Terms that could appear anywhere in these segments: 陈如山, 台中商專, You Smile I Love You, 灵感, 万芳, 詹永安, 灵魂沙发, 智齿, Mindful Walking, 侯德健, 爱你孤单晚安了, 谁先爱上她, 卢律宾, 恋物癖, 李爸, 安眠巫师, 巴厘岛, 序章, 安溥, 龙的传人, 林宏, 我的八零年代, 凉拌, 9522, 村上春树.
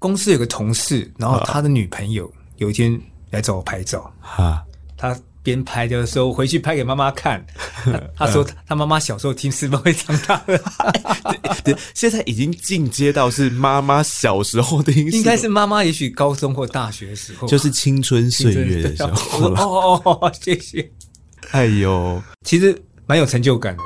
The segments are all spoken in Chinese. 公司有个同事，然后他的女朋友有一天来找我拍照，他边拍的时候回去拍给妈妈看，他说他妈妈小时候听四分会长大了现在已经进阶到是妈妈小时候的应该是妈妈也许高中或大学的时候，就是青春岁月的时候哦哦哦，谢谢。哎呦，其实蛮有成就感的。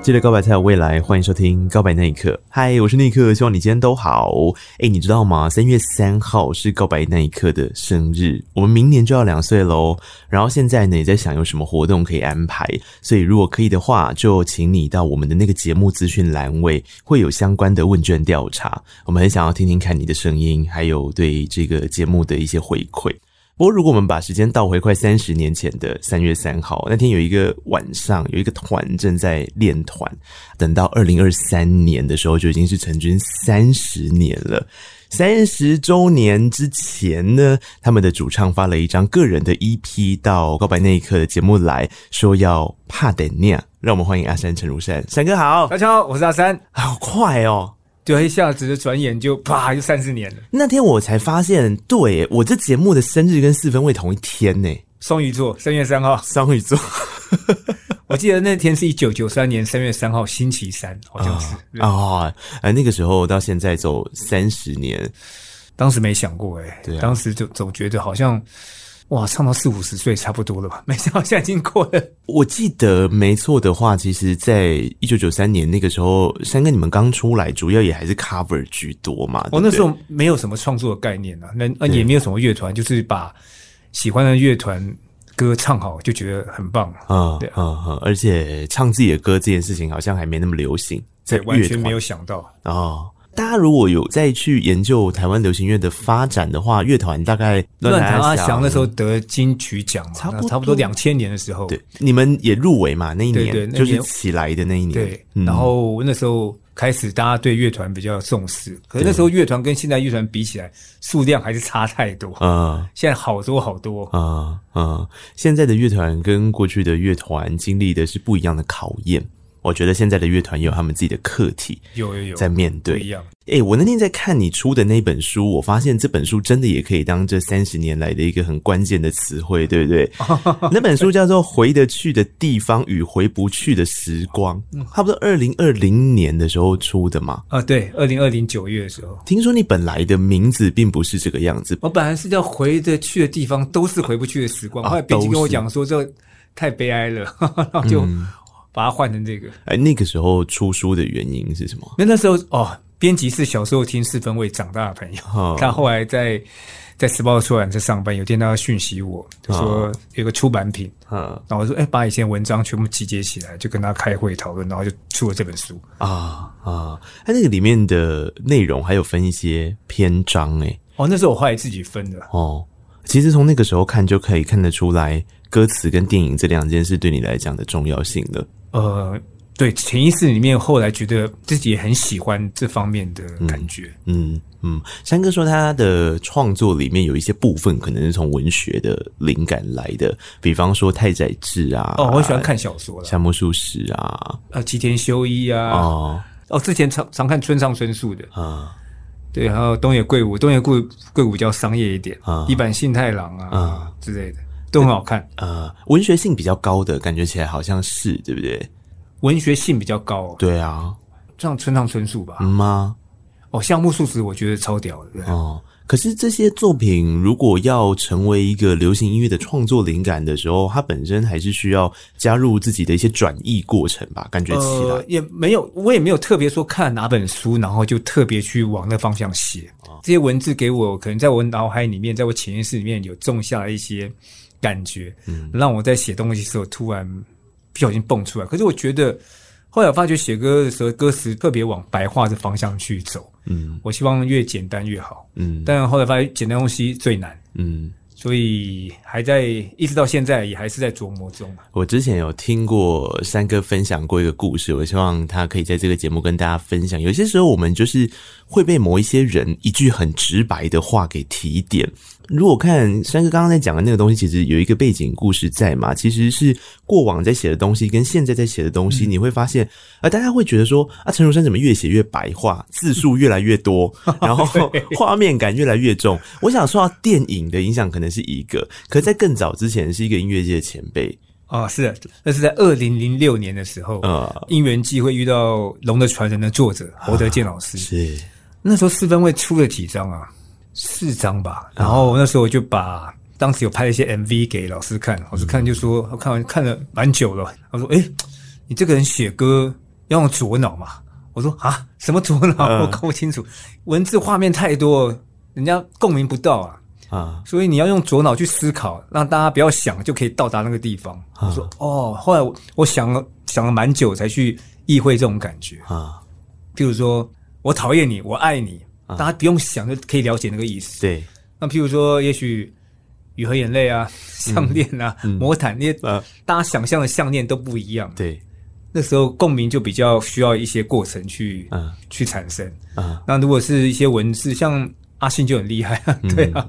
记得告白才有未来，欢迎收听告白那一刻。嗨，我是尼克，希望你今天都好。欸，你知道吗？3月3号是告白那一刻的生日，我们明年就要2岁咯。然后现在呢，也在想有什么活动可以安排，所以如果可以的话，就请你到我们的那个节目资讯栏位，会有相关的问卷调查。我们很想要听听看你的声音，还有对这个节目的一些回馈。不过如果我们把时间倒回快30年前的3月3号，那天有一个晚上，有一个团正在练团，等到2023年的时候就已经是成军30年了。30周年之前呢，他们的主唱发了一张个人的 EP 到告白那一刻的节目来，说要怕等你啊，让我们欢迎阿山陈如山。山哥好。大家好，我是阿山。好快哦。对，一下子转眼就啪就30年了。那天我才发现，对，我这节目的生日跟四分卫同一天呢。双鱼座，3月3号。双鱼座，我记得那天是1993年3月3号，星期三，好像是。那个时候到现在走30年，当时没想过哎，对啊，当时就总觉得好像。哇，唱到40-50岁差不多了吧？没想到现在已经过了。我记得没错的话，其实在1993年那个时候，山哥你们刚出来，主要也还是 cover 居多嘛。对对，那时候没有什么创作的概念啊，那也没有什么乐团，就是把喜欢的乐团歌唱好就觉得很棒啊。对啊，而且唱自己的歌这件事情好像还没那么流行，在乐团完全没有想到啊。大家如果有再去研究台湾流行乐的发展的话，乐团大概乱弹阿翔那时候得金曲奖嘛，差不多2000年的时候，对，你们也入围嘛，那一年，对对，就是起来的那一年。对，然后那时候开始大家对乐团比较重视，可是那时候乐团跟现在乐团比起来，数量还是差太多啊。现在好多好多啊现在的乐团跟过去的乐团经历的是不一样的考验。我觉得现在的乐团有他们自己的课题，有在面对。我那天在看你出的那本书，我发现这本书真的也可以当这30年来的一个很关键的词汇，对不对？那本书叫做《回得去的地方与回不去的时光》，差不多2020年的时候出的嘛。对，2020 9月的时候。听说你本来的名字并不是这个样子，我本来是叫《回得去的地方都是回不去的时光》，后来编辑跟我讲说这太悲哀了，然后就把它换成这个。那个时候出书的原因是什么？那时候编辑是小时候听四分卫长大的朋友，他后来在时报出版社上班，有天他讯息我，就说有个出版品，然后我说把以前文章全部集结起来，就跟他开会讨论，然后就出了这本书他那个里面的内容还有分一些篇章那时候我后来自己分的其实从那个时候看就可以看得出来，歌词跟电影这两件事对你来讲的重要性了。对，潜意识里面后来觉得自己也很喜欢这方面的感觉。山哥说他的创作里面有一些部分可能是从文学的灵感来的，比方说太宰治啊，我喜欢看小说啦，夏目漱石啊，吉田修一啊，之前常看村上春树的对，还有东野圭吾，东野圭吾比较商业一点，伊坂幸太郎之类的。都很好看文学性比较高的感觉起来好像是，对不对？文学性比较高对啊，像村上春树吧夏目漱石我觉得超屌的可是这些作品如果要成为一个流行音乐的创作灵感的时候，它本身还是需要加入自己的一些转译过程吧，感觉起来也没有，我也没有特别说看哪本书然后就特别去往那方向写这些文字给我可能在我脑海里面，在我潜意识里面有种下了一些感觉，让我在写东西的时候突然不小心蹦出来。可是我觉得后来我发觉写歌的时候，歌词特别往白话的方向去走我希望越简单越好但后来发觉简单东西最难所以还在一直到现在也还是在琢磨中。我之前有听过三哥分享过一个故事，我希望他可以在这个节目跟大家分享。有些时候我们就是会被某一些人一句很直白的话给提点。如果看三哥刚刚在讲的那个东西，其实有一个背景故事在嘛，其实是过往在写的东西跟现在在写的东西，你会发现大家会觉得说啊，陈如生怎么越写越白话，字数越来越多，然后画面感越来越重。我想说到电影的影响可能是一个，可在更早之前是一个音乐界的前辈。啊、哦，是的，那是在2006年的时候，因缘际会遇到《龙的传人》的作者侯德健老师。是，那时候四分卫出了几张啊？4张吧，然后那时候我就把当时有拍了一些 MV 给老师看，老师看就说，他看完看了蛮久了，他说：“哎、欸，你这个人写歌要用左脑嘛？”我说：“啊，什么左脑？我搞不清楚，文字画面太多，人家共鸣不到啊。”啊，所以你要用左脑去思考，让大家不要想就可以到达那个地方。我说：“哦。”后来我想了蛮久才去意会这种感觉啊。譬如说，我讨厌你，我爱你。大家不用想就可以了解那个意思。对，那譬如说，也许雨和眼泪啊、项链啊、魔毯那些，大家想象的项链都不一样。对，那时候共鸣就比较需要一些过程去产生。那如果是一些文字，像阿信就很厉害啊，对啊，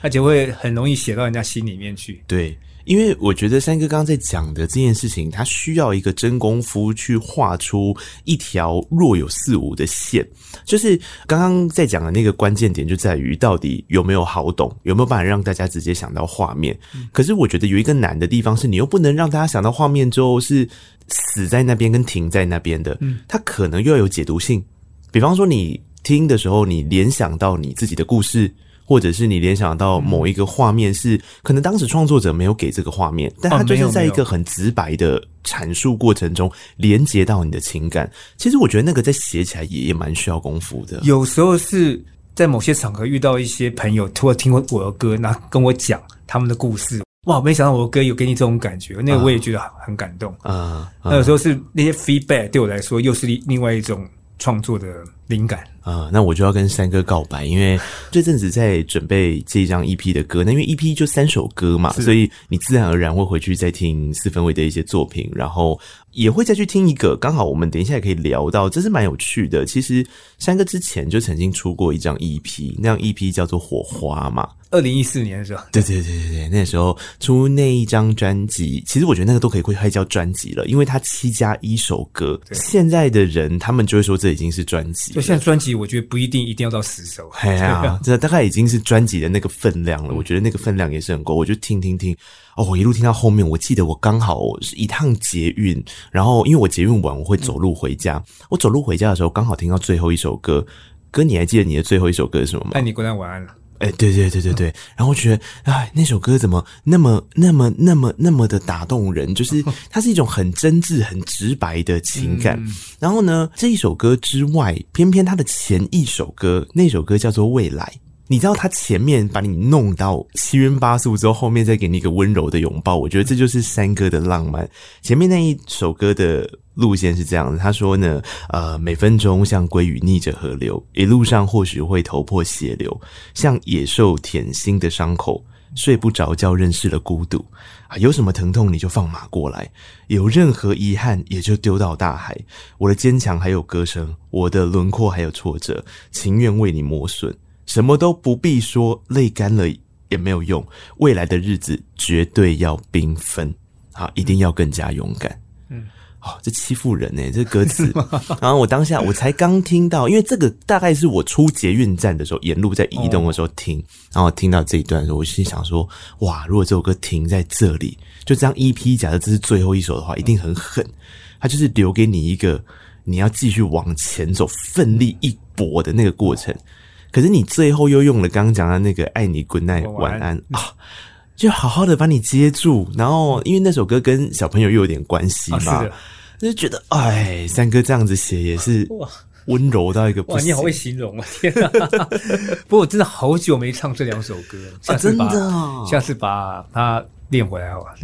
而且会很容易写到人家心里面去。对。因为我觉得三哥刚刚在讲的这件事情，他需要一个真功夫去画出一条若有似无的线，就是刚刚在讲的那个关键点就在于到底有没有好懂，有没有办法让大家直接想到画面。可是我觉得有一个难的地方是，你又不能让大家想到画面之后是死在那边跟停在那边的，它可能又要有解读性。比方说你听的时候，你联想到你自己的故事，或者是你联想到某一个画面，是可能当时创作者没有给这个画面，但它就是在一个很直白的阐述过程中连接到你的情感。其实我觉得那个在写起来也蛮需要功夫的。有时候是在某些场合遇到一些朋友突然听过我的歌，然后跟我讲他们的故事，哇，没想到我的歌有给你这种感觉，那个我也觉得很感动啊。那有时候是那些 feedback 对我来说又是另外一种创作的灵感啊。那我就要跟三哥告白，因为这阵子在准备这一张 EP 的歌，那因为 EP 就3首歌嘛，所以你自然而然会回去再听四分卫的一些作品，然后也会再去听一个，刚好我们等一下也可以聊到，这是蛮有趣的。其实三哥之前就曾经出过一张 EP， 那张 EP 叫做火花嘛，2014年的时候。对对对对对，那时候出那一张专辑，其实我觉得那个都可以快叫专辑了，因为它7+1首歌，现在的人他们就会说这已经是专辑了。就现在专辑我觉得不一定要到10首。哎呀，这大概已经是专辑的那个分量了，我觉得那个分量也是很够。我就听哦，我一路听到后面，我记得我刚好是一趟捷运，然后因为我捷运完我会走路回家，我走路回家的时候刚好听到最后一首歌。哥，你还记得你的最后一首歌是什么吗？爱你孤单晚安了。哎、欸，对对对对对，然后我觉得，哎，那首歌怎么那么的打动人？就是它是一种很真挚、很直白的情感。然后呢，这一首歌之外，偏偏它的前一首歌，那首歌叫做《未来》。你知道他前面把你弄到七晕八素之后，后面再给你一个温柔的拥抱，我觉得这就是三哥的浪漫。前面那一首歌的路线是这样的，他说呢，每分钟像鲑鱼逆着河流，一路上或许会头破血流，像野兽舔心的伤口，睡不着觉认识了孤独啊，有什么疼痛你就放马过来，有任何遗憾也就丢到大海，我的坚强还有歌声，我的轮廓还有挫折，情愿为你磨损，什么都不必说，泪干了也没有用，未来的日子绝对要缤纷，好，一定要更加勇敢。哦，这欺负人欸，这歌词。然后我当下我才刚听到，因为这个大概是我出捷运站的时候，沿路在移动的时候听，然后听到这一段的时候，我心想说，哇，如果这首歌停在这里，就这张 EP 假设这是最后一首的话，一定很狠。它就是留给你一个你要继续往前走，奋力一搏的那个过程。可是你最后又用了刚刚讲到那个爱你 Good night 晚安啊，就好好的把你接住。然后因为那首歌跟小朋友又有点关系嘛，啊，就觉得哎，三哥这样子写也是温柔到一个不行。哇，你好会形容啊！天啊！不过我真的好久没唱这2首歌了，下次把，啊，真的哦，下次把它练回来好吧？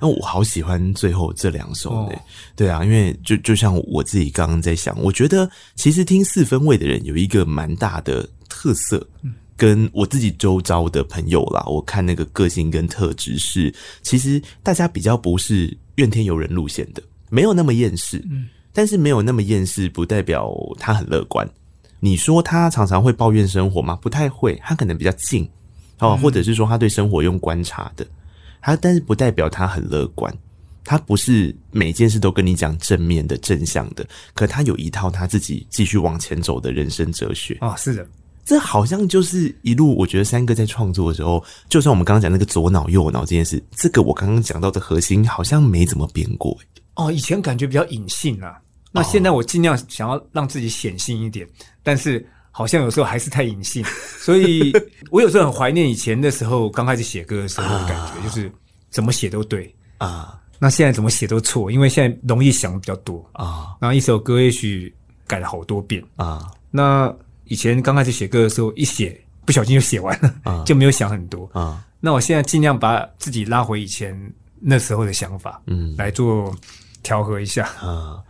我好喜欢最后这2首的，对啊，因为就像我自己刚刚在想，我觉得其实听四分卫的人有一个蛮大的特色，跟我自己周遭的朋友啦，我看那个个性跟特质是，其实大家比较不是怨天尤人路线的，没有那么厌世，但是没有那么厌世不代表他很乐观。你说他常常会抱怨生活吗？不太会，他可能比较静，或者是说他对生活用观察的，他但是不代表他很乐观，他不是每件事都跟你讲正面的正向的，可他有一套他自己继续往前走的人生哲学。哦，是的，这好像就是一路我觉得三哥在创作的时候，就算我们刚刚讲那个左脑右脑这件事，这个我刚刚讲到的核心好像没怎么变过。哦，以前感觉比较隐性啊，那现在我尽量想要让自己显性一点，但是好像有时候还是太隐性，所以我有时候很怀念以前的时候，刚开始写歌的时候的感觉，就是怎么写都对啊。那现在怎么写都错，因为现在容易想比较多啊。然后一首歌也许改了好多遍啊。那以前刚开始写歌的时候，一写不小心就写完了，就没有想很多啊。那我现在尽量把自己拉回以前那时候的想法，来做调和一下啊。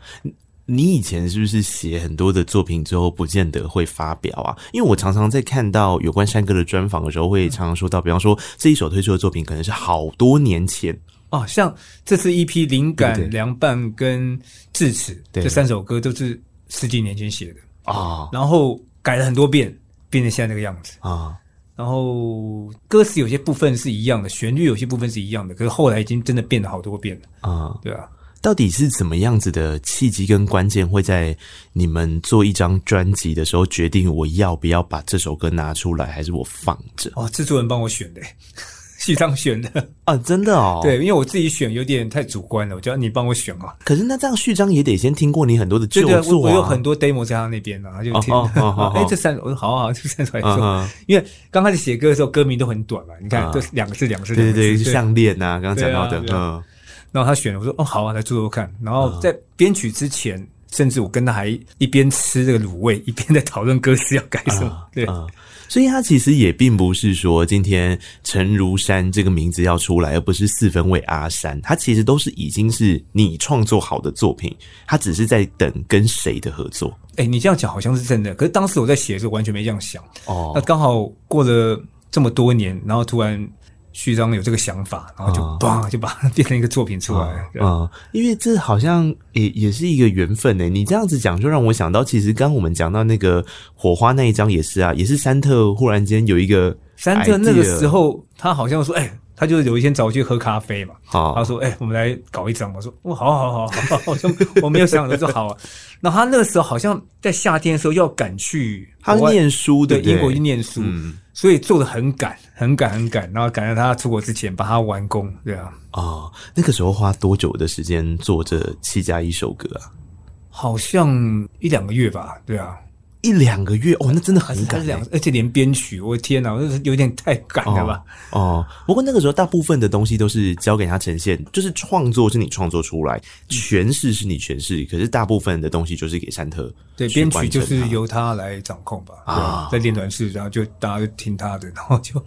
你以前是不是写很多的作品之后不见得会发表啊？因为我常常在看到有关山哥的专访的时候，会常常说到，比方说这一首推出的作品可能是好多年前。哦，像这次 EP 灵感、凉拌跟智齿这三首歌都是十几年前写的啊，然后改了很多遍，变成现在这个样子啊。然后歌词有些部分是一样的，旋律有些部分是一样的，可是后来已经真的变了好多遍了啊。对啊，到底是怎么样子的契机跟关键，会在你们做一张专辑的时候决定我要不要把这首歌拿出来，还是我放着？哦，制作人帮我选的。系上选的啊，真的哦。对，因为我自己选有点太主观了，我叫你帮我选啊。可是那这样序章也得先听过你很多的旧作啊。对，我有很多 demo 在他那边啊，就听。这三首，我说好啊，这三首来说。因为刚开始写歌的时候，歌名都很短嘛，你看这两个字两个字。对对对，项链啊，刚刚讲到的。然后他选了，我说哦好啊，来做做看。然后在编曲之前，甚至我跟他还一边吃这个卤味，一边在讨论歌词要改什么。对。所以他其实也并不是说今天陈如山这个名字要出来，而不是四分卫阿山，他其实都是已经是你创作好的作品，他只是在等跟谁的合作。欸，你这样讲好像是真的，可是当时我在写的时候完全没这样想。那刚好过了这么多年，然后突然序章有这个想法，然后就砰就把它变成一个作品出来因为这好像也是一个缘分耶。你这样子讲就让我想到，其实刚我们讲到那个火花那一章也是啊，也是山特忽然间有一个山特那个时候他好像说他就是有一天找我去喝咖啡嘛，他说我们来搞一张。我说哦，好，我没有想到，说好啊。那他那个时候好像在夏天的时候要赶去，他念书的，英国去念书，所以做得很赶，然后赶在他出国之前把他完工。对啊，那个时候花多久的时间做这7+1首歌啊？好像1-2个月吧。对啊，1-2个月哦，那真的很赶，而且连编曲，我的天哪，有点太赶了吧？不过那个时候大部分的东西都是交给他呈现，就是创作是你创作出来，诠释是你诠释，可是大部分的东西就是给山特。对，编曲就是由他来掌控吧？在练团室，然后就大家就听他的，然后就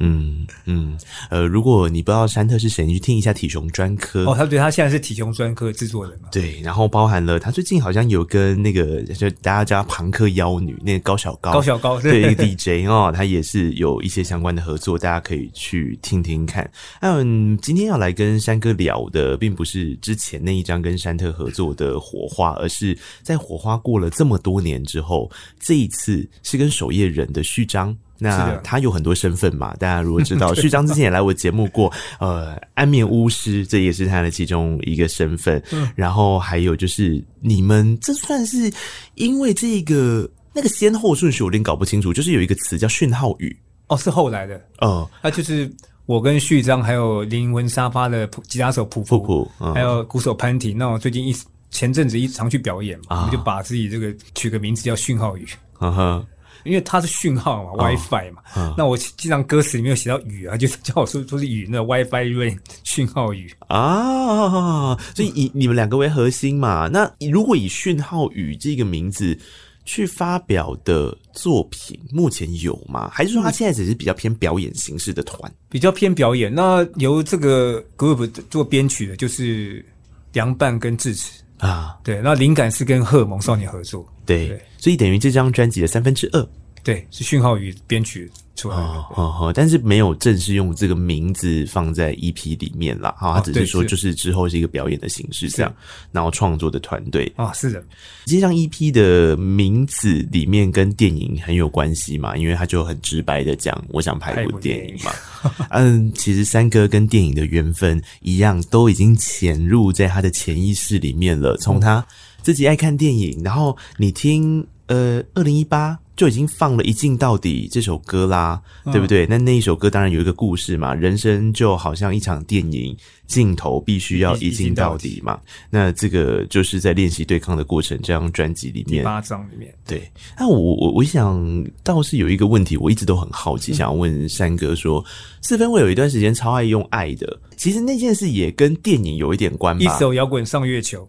如果你不知道山特是谁，你去听一下体雄专科哦，他现在是体雄专科制作人嘛？对，然后包含了他最近好像有跟那个就大家叫庞克妖女。那个高小高对一个 DJ 他也是有一些相关的合作，大家可以去听听看。今天要来跟山哥聊的并不是之前那一张跟山特合作的火花，而是在火花过了这么多年之后，这一次是跟守夜人的序章。那他有很多身份嘛，大家如果知道序章之前也来我节目过安眠巫师，这也是他的其中一个身份然后还有就是你们这算是因为这个那个先后顺序我有点搞不清楚，就是有一个词叫讯号语。哦，是后来的。那就是我跟序章还有灵魂沙发的吉他手普普还有鼓手潘婷，那我最近前阵子一常去表演嘛，我们就把自己这个取个名字叫讯号语。因为它是讯号嘛， Wi-Fi 嘛。那我经常歌词里面有写到语啊，就是叫我说是语，那 Wi-Fi 语讯号语啊。所以以你们两个为核心嘛，那如果以讯号语这个名字去发表的作品目前有吗？还是说他现在只是比较偏表演形式的团？比较偏表演。那由这个 group 做编曲的就是凉拌跟智齿啊，对。那灵感是跟荷尔蒙少年合作，对。所以等于这张专辑的2/3对，是讯号语编曲出来的。但是没有正式用这个名字放在 EP 里面啦，它只是说就是之后是一个表演的形式这样，然后创作的团队。是的。实际上 EP 的名字里面跟电影很有关系嘛，因为它就很直白的讲我想拍部电影嘛。其实三哥跟电影的缘分一样，都已经潜入在他的潜意识里面了，从他自己爱看电影，然后你听2018就已经放了一镜到底这首歌啦，对不对？那一首歌当然有一个故事嘛，人生就好像一场电影，镜头必须要一镜到底嘛。那这个就是在练习对抗的过程，这张专辑里面8张里面，对。那我想倒是有一个问题，我一直都很好奇，想要问山哥说，四分卫有一段时间超爱用爱的，其实那件事也跟电影有一点关吧？一首摇滚上月球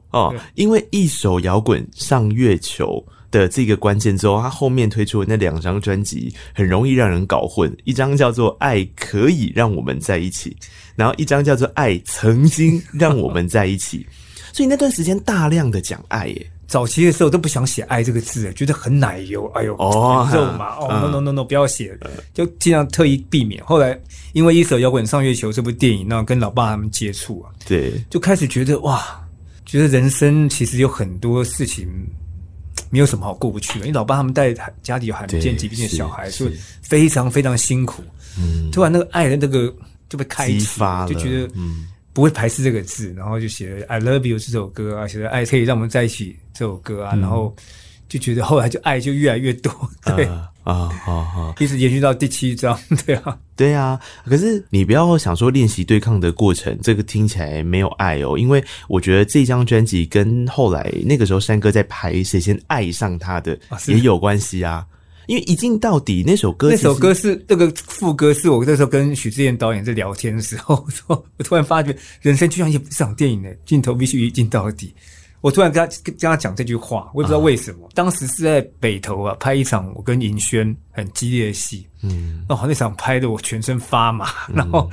因为一首摇滚上月球的这个关键之后，他后面推出的那2张专辑很容易让人搞混，一张叫做爱可以让我们在一起，然后一张叫做爱曾经让我们在一起所以那段时间大量的讲爱耶，早期的时候都不想写爱这个字，觉得很奶油，哎呦肉麻no 不要写，就尽量特意避免。后来因为一首摇滚上月球这部电影，那跟老爸他们接触对，就开始觉得觉得人生其实有很多事情没有什么好过不去的，因为老爸他们带家里有罕见疾病的小孩，所以非常非常辛苦。突然那个爱的那个就被开启，就觉得不会排斥这个字，然后就写了 I Love You 这首歌写了爱可以让我们在一起这首歌然后就觉得后来就爱就越来越多，对一直延续到第7章，对啊。可是你不要想说练习对抗的过程，这个听起来没有爱因为我觉得这张专辑跟后来那个时候山哥在拍谁先爱上他的也有关系啊。因为一镜到底那首歌是那个副歌，是我那时候跟许志燕导演在聊天的时候说，我突然发觉人生就像一场电影镜头必须一镜到底。我突然跟他讲这句话，我也不知道为什么。当时是在北投拍一场我跟尹轩很激烈的戏，那场拍的我全身发麻，然后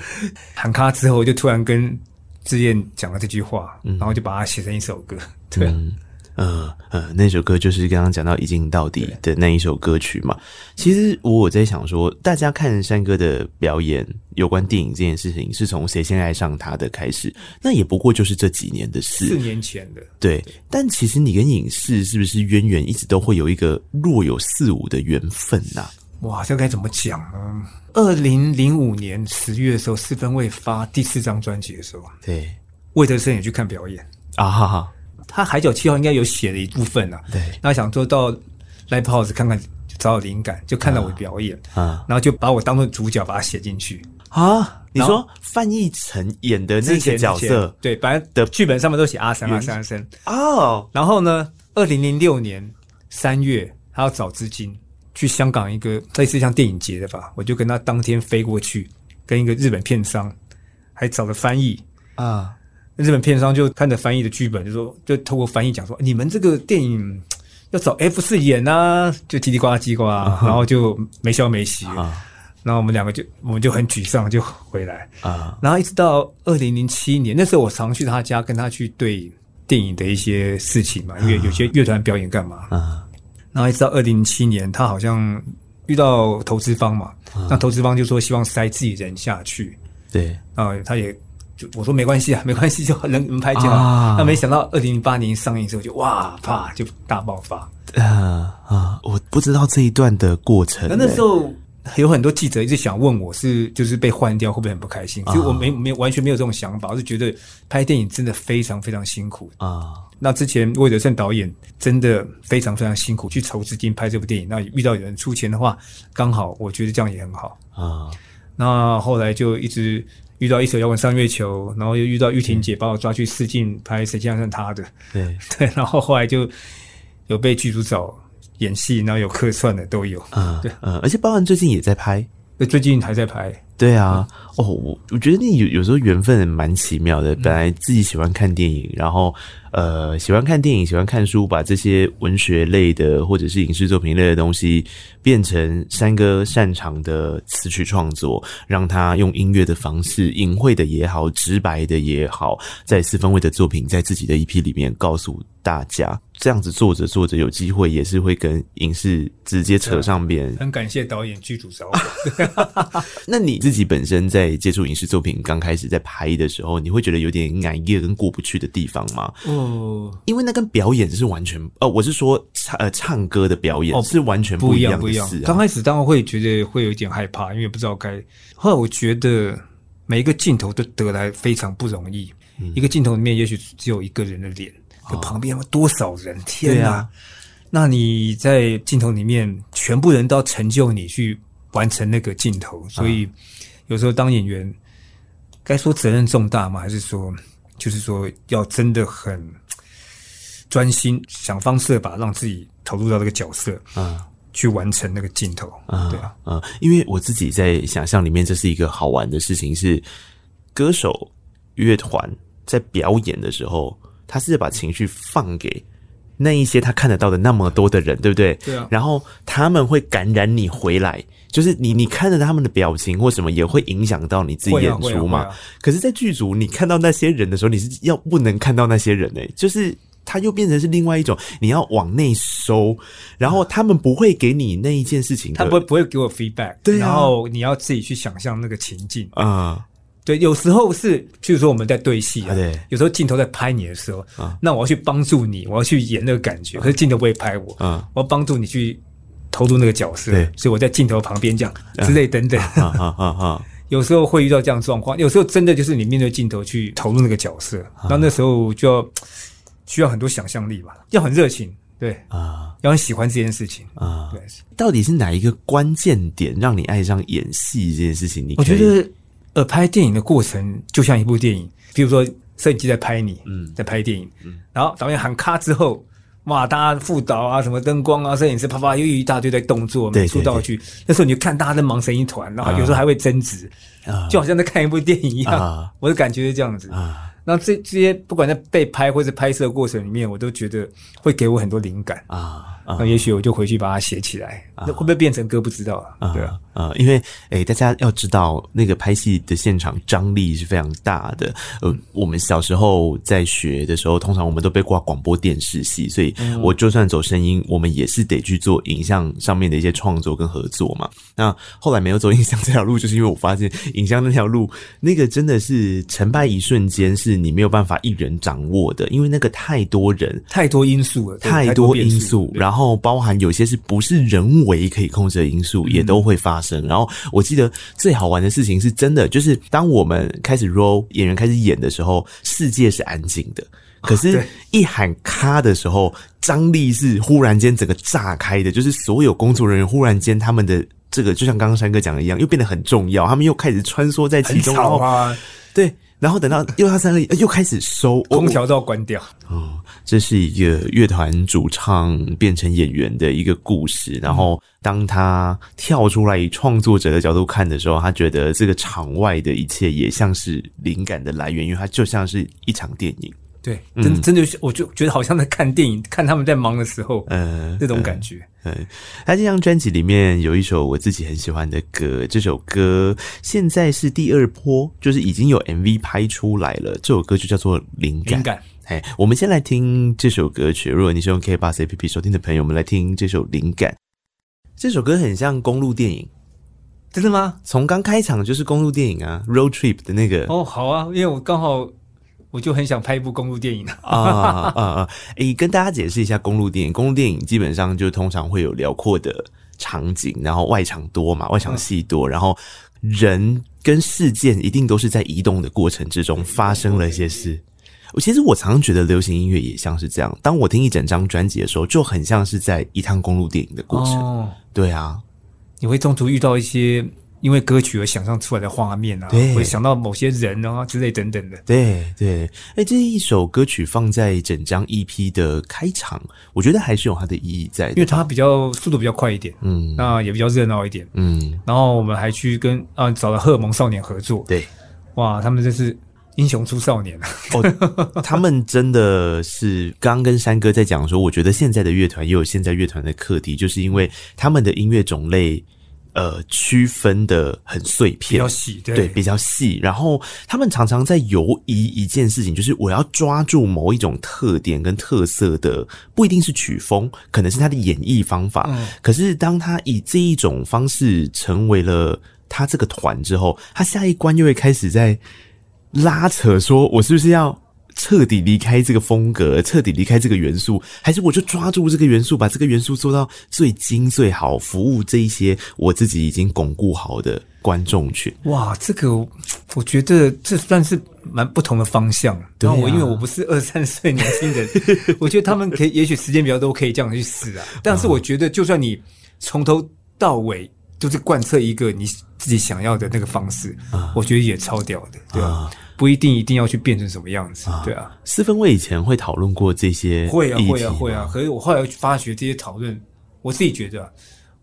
喊卡之后就突然跟志燕讲了这句话，然后就把它写成一首歌，对那首歌就是刚刚讲到一镜到底的那一首歌曲嘛。其实我在想说，大家看山哥的表演有关电影这件事情是从谁先爱上他的开始，那也不过就是这几年的事，4年前的，对。但其实你跟影视是不是渊源一直都会有一个若有似无的缘分哇，这该怎么讲呢？2005年10月的时候，四分卫发第4张专辑的时候，对，魏德圣也去看表演他海角七号应该有写的一部分对，那想说到 Live House 看看，找灵感，就看到我表演然后就把我当作主角把它写进去你说范逸臣演的那些角色，对，本来的剧本上面都写阿三然后呢2006年3月他要找资金去香港一个类似像电影节的吧，我就跟他当天飞过去，跟一个日本片商还找了翻译日本片商就看着翻译的剧本，就透过翻译讲说，你们这个电影要找 F4 演就叽里呱啦叽呱啦然后就没消没息然后我们两个我们就很沮丧就回来然后一直到2007年，那时候我常去他家跟他去对电影的一些事情嘛，因为有些乐团表演干嘛然后一直到2007年他好像遇到投资方嘛那投资方就说希望塞自己人下去，对他也我说没关系就能拍进来那没想到2008年上映之后就就大爆发我不知道这一段的过程那时候有很多记者一直想问我就是被换掉会不会很不开心，所以我没完全没有这种想法，我是觉得拍电影真的非常非常辛苦那之前魏德圣导演真的非常非常辛苦去筹资金拍这部电影，那遇到有人出钱的话刚好，我觉得这样也很好那后来就一直遇到一首摇滚上月球，然后又遇到玉婷姐把我抓去试镜拍谁先爱上她的，对，然后后来就有被剧组找演戏，然后有客串的都有对而且包含最近也在拍，最近还在拍，对啊我觉得你有时候缘分蛮奇妙的，本来自己喜欢看电影，然后喜欢看电影喜欢看书，把这些文学类的或者是影视作品类的东西变成山哥擅长的词曲创作，让他用音乐的方式，隐晦的也好直白的也好，在四分卫的作品在自己的 EP 里面告诉大家。这样子做着做着有机会也是会跟影视直接扯上边、啊、很感谢导演剧组找我那你自己本身在接触影视作品刚开始在拍的时候，你会觉得有点难过跟过不去的地方吗？哦，因为那跟表演是完全我是说唱歌的表演是完全不一样的事、啊哦、不一样。刚开始当然会觉得会有一点害怕，因为不知道该，后来我觉得每一个镜头都得来非常不容易、嗯、一个镜头里面也许只有一个人的脸，可旁边有多少人、哦、天哪、啊、那你在镜头里面全部人都要成就你去完成那个镜头，所以有时候当演员该说责任重大吗？还是说就是说要真的很专心想方设法让自己投入到这个角色、嗯，去完成那个镜头、嗯、对啊、嗯、因为我自己在想象里面这是一个好玩的事情，是歌手乐团在表演的时候他是把情绪放给那一些他看得到的那么多的人，对不对？对啊。然后他们会感染你回来，就是你看着他们的表情或什么也会影响到你自己演出嘛、啊、可是在剧组你看到那些人的时候你是要不能看到那些人欸，就是它又变成是另外一种，你要往内收，然后他们不会给你那一件事情的，他不会给我 feedback， 对、啊，然后你要自己去想象那个情境啊、对，有时候是，譬如说我们在对戏啊，对，有时候镜头在拍你的时候，那我要去帮助你，我要去演那个感觉，可是镜头不会拍我，我要帮助你去投入那个角色，所以我在镜头旁边这样之类等等，有时候会遇到这样的状况，有时候真的就是你面对镜头去投入那个角色，然后那时候就要。需要很多想象力吧，要很热情，对啊，要很喜欢这件事情啊。对，到底是哪一个关键点让你爱上演戏这件事情？我觉得，拍电影的过程就像一部电影，比如说摄影机在拍你，在拍电影，然后导演喊咔之后，哇，大家副导啊，什么灯光啊，摄影师啪啪又一大堆在动作，美术道具，那时候你就看大家在忙成一团，然后有时候还会争执，就好像在看一部电影一样，我的感觉是这样子啊。那这些不管在被拍或者拍摄过程里面，我都觉得会给我很多灵感啊。那也许我就回去把它写起来，那会不会变成歌不知道啊？对啊，因为大家要知道，那个拍戏的现场张力是非常大的。我们小时候在学的时候，通常我们都被挂广播电视系，所以我就算走声音，我们也是得去做影像上面的一些创作跟合作嘛。那后来没有走影像这条路，就是因为我发现影像那条路，那个真的是成败一瞬间，是你没有办法一人掌握的，因为那个太多人、太多因素了，太多因素，然后包含有些是不是人为可以控制的因素也都会发生、然后我记得最好玩的事情是真的就是当我们开始 roll 演员开始演的时候，世界是安静的，可是一喊咔的时候张力是忽然间整个炸开的，就是所有工作人员忽然间他们的这个就像刚刚山哥讲的一样又变得很重要，他们又开始穿梭在其中，很吵啊，对，然后等到又到三个又开始收空调都要关掉、这是一个乐团主唱变成演员的一个故事，然后当他跳出来以创作者的角度看的时候，他觉得这个场外的一切也像是灵感的来源，因为它就像是一场电影，对，真的我就觉得好像在看电影，看他们在忙的时候，那种感觉。他这张专辑里面有一首我自己很喜欢的歌，这首歌现在是第二波，就是已经有 MV 拍出来了，这首歌就叫做《灵感》。灵感，我们先来听这首歌曲，如果你是用 K-Box APP 收听的朋友，我们来听这首《灵感》。这首歌很像公路电影。真的吗？从刚开场就是公路电影啊， Road Trip 的那个。哦，好啊，因为我刚好我就很想拍一部公路电影啊！跟大家解释一下公路电影。公路电影基本上就通常会有辽阔的场景，然后外场多嘛，外场戏多，然后人跟事件一定都是在移动的过程之中发生了一些事。其实我常常觉得流行音乐也像是这样，当我听一整张专辑的时候，就很像是在一趟公路电影的过程。哦、对啊，你会中途遇到一些。因为歌曲而想象出来的画面啊，会想到某些人啊之类等等的。对对，这一首歌曲放在整张 EP 的开场，我觉得还是有它的意义在的，因为它比较速度比较快一点，那也比较热闹一点，然后我们还去跟找了荷尔蒙少年合作，对，哇，他们真是。英雄出少年他们真的是刚刚跟山哥在讲说，我觉得现在的乐团也有现在乐团的课题，就是因为他们的音乐种类区分的很碎片，比较细， 对比较细。然后他们常常在游移一件事情，就是我要抓住某一种特点跟特色的，不一定是曲风，可能是他的演绎方法。可是当他以这一种方式成为了他这个团之后，他下一关又会开始在拉扯，说我是不是要彻底离开这个风格，彻底离开这个元素，还是我就抓住这个元素，把这个元素做到最精最好，服务这一些我自己已经巩固好的观众群。哇，这个我觉得这算是蛮不同的方向。对、啊，然后因为我不是二三岁年轻人，我觉得他们可以，也许时间比较多，可以这样去试啊。但是我觉得，就算你从头到尾就是贯彻一个你自己想要的那个方式，我觉得也超屌的，对吧、啊？不一定一定要去变成什么样子，对啊。四分卫以前会讨论过这些议题，会啊。可是我后来发觉这些讨论，我自己觉得、啊，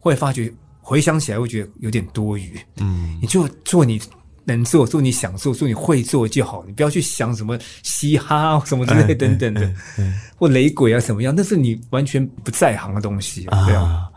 后来发觉回想起来，会觉得有点多余。嗯，你就做你能做，做你想做，做你会做就好，你不要去想什么嘻哈什么之类等等的，或雷鬼啊什么样，那是你完全不在行的东西，对啊。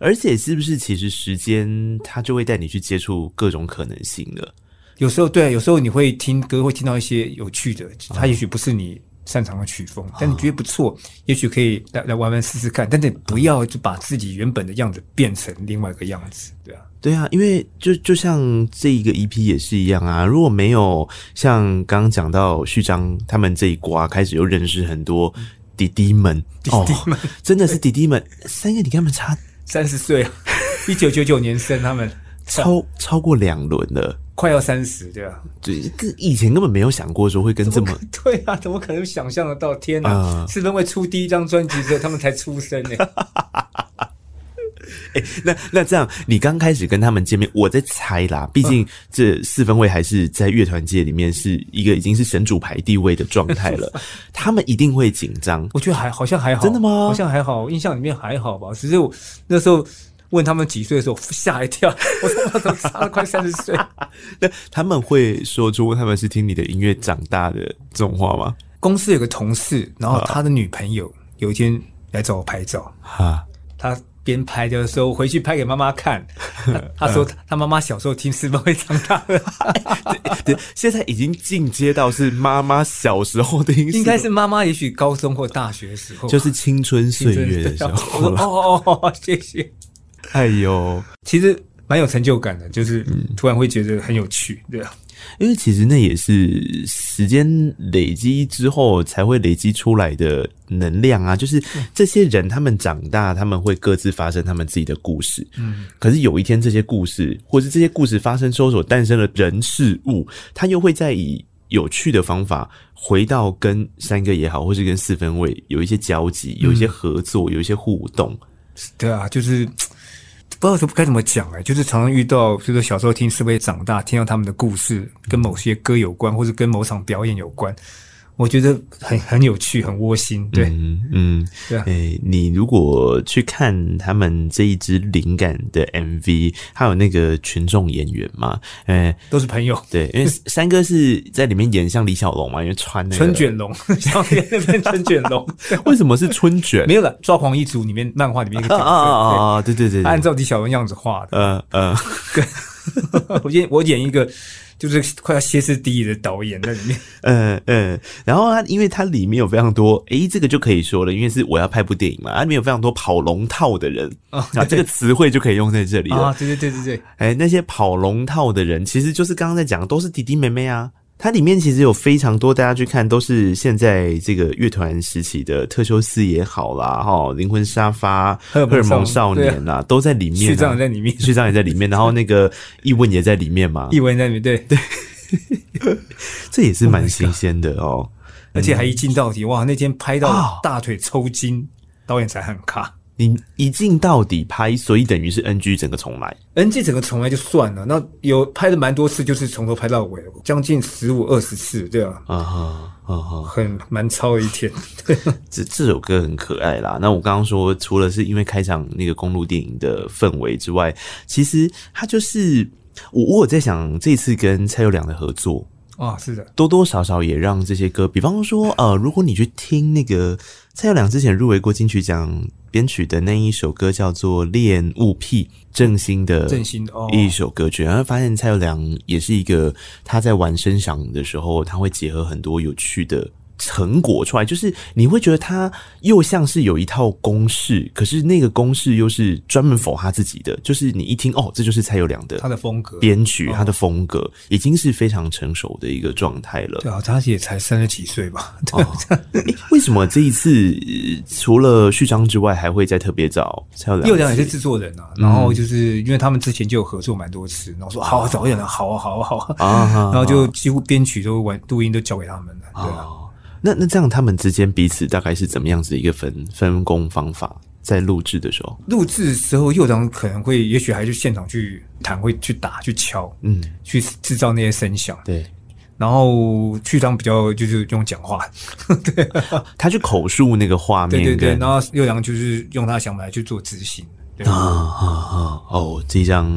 而且是不是其实时间它就会带你去接触各种可能性了？有时候对、啊，有时候你会听歌，会听到一些有趣的，它也许不是你擅长的曲风，但你觉得不错，也许可以来玩玩试试看。但是不要就把自己原本的样子变成另外一个样子，对啊，对啊，因为就像这一个 EP 也是一样啊。如果没有像刚刚讲到序章他们这一瓜开始又认识很多弟弟们，真的是弟弟们，三个你跟他们差30岁啊，1999年生，他们超过2轮了。快要30，对吧、啊？对，以前根本没有想过说会跟这么……对啊，怎么可能想象得到？天哪！是因为出第一张专辑之后，他们才出生呢、欸。哎、欸，那这样，你刚开始跟他们见面，我在猜啦，毕竟这四分卫还是在乐团界里面是一个已经是神主牌地位的状态了，他们一定会紧张。我觉得好像还好，真的吗？好像还好，印象里面还好吧。只是我那时候。问他们几岁的时候吓一跳，我说我怎么差了快30岁？那他们会说出他们是听你的音乐长大的这种话吗？公司有个同事，然后他的女朋友有一天来找我拍照，他边拍的时候回去拍给妈妈看，他说他妈妈小时候听四分卫长大的现在已经进阶到是妈妈小时候的应该是妈妈也许高中或大学的时候，就是青春岁月的时候。哦，谢谢。哎呦，其实蛮有成就感的，就是突然会觉得很有趣，对啊。因为其实那也是时间累积之后才会累积出来的能量啊，就是这些人他们长大，他们会各自发生他们自己的故事。可是有一天这些故事，或是这些故事发生之后所诞生的人事物，他又会再以有趣的方法回到跟三个也好，或是跟四分卫有一些交集，有一些合作，有一些互动。对啊，就是不知道该怎么讲欸，就是常常遇到，就是小时候听四分卫长大，听到他们的故事跟某些歌有关，或者跟某场表演有关，我觉得很有趣，很窝心。对，对啊。你如果去看他们这一支灵感的 MV， 还有那个群众演员嘛，都是朋友。对，因为三哥是在里面演像李小龙嘛，因为穿那个春卷龙，小林那边春卷龙。为什么是春卷？没有了，《抓狂一族》里面漫画里面一个角色啊，对，按照李小龙样子画的。我演一个就是快要歇斯底里的导演在里面。然后他因为他里面有非常多，这个就可以说了，因为是我要拍部电影嘛，他里面有非常多跑龙套的人啊，这个词汇就可以用在这里了。对。那些跑龙套的人其实就是刚刚在讲，都是弟弟妹妹啊。它里面其实有非常多，大家去看都是现在这个乐团时期的特修斯也好啦，灵魂沙发、荷尔蒙少年啦，都在里面。序章也在里面，序章也在里面，然后那个译文也在里面嘛，译文在里面，对。这也是蛮新鲜的哦，而且还一镜到底，哇！那天拍到大腿抽筋，导演才很卡。你一镜到底拍，所以等于是 NG 整个重来。NG 整个重来就算了，那有拍的蛮多次，就是从头拍到尾，将近15-20次，对啊。很蛮超一天。这首歌很可爱啦。那我刚刚说，除了是因为开场那个公路电影的氛围之外，其实它就是我有在想这次跟蔡佑良的合作。啊，是的，多多少少也让这些歌，比方说如果你去听那个蔡耀良之前入围过金曲奖编曲的那一首歌叫做《恋物癖》，郑兴的一首歌曲，然后发现蔡耀良也是一个他在玩声响的时候，他会结合很多有趣的成果出来，就是你会觉得他又像是有一套公式，可是那个公式又是专门否他自己的，就是你一听哦，这就是蔡友良的他的风格编曲，他的风格已经是非常成熟的一个状态了。对啊，他也才30几岁吧。对、为什么这一次除了序章之外，还会再特别找蔡友良？蔡友良也是制作人啊，然后就是因为他们之前就有合作蛮多次，然后说好找友良，好啊，然后就几乎编曲都玩录音都交给他们了，对啊。那这样他们之间彼此大概是怎么样子一个分工方法？在录制的时候，佑良可能会，也许还是现场去弹，会去打，去敲，去制造那些声响。对，然后序章比较就是用讲话，对，他去口述那个画面，对对对，然后佑良就是用他的想法来去做执行。这张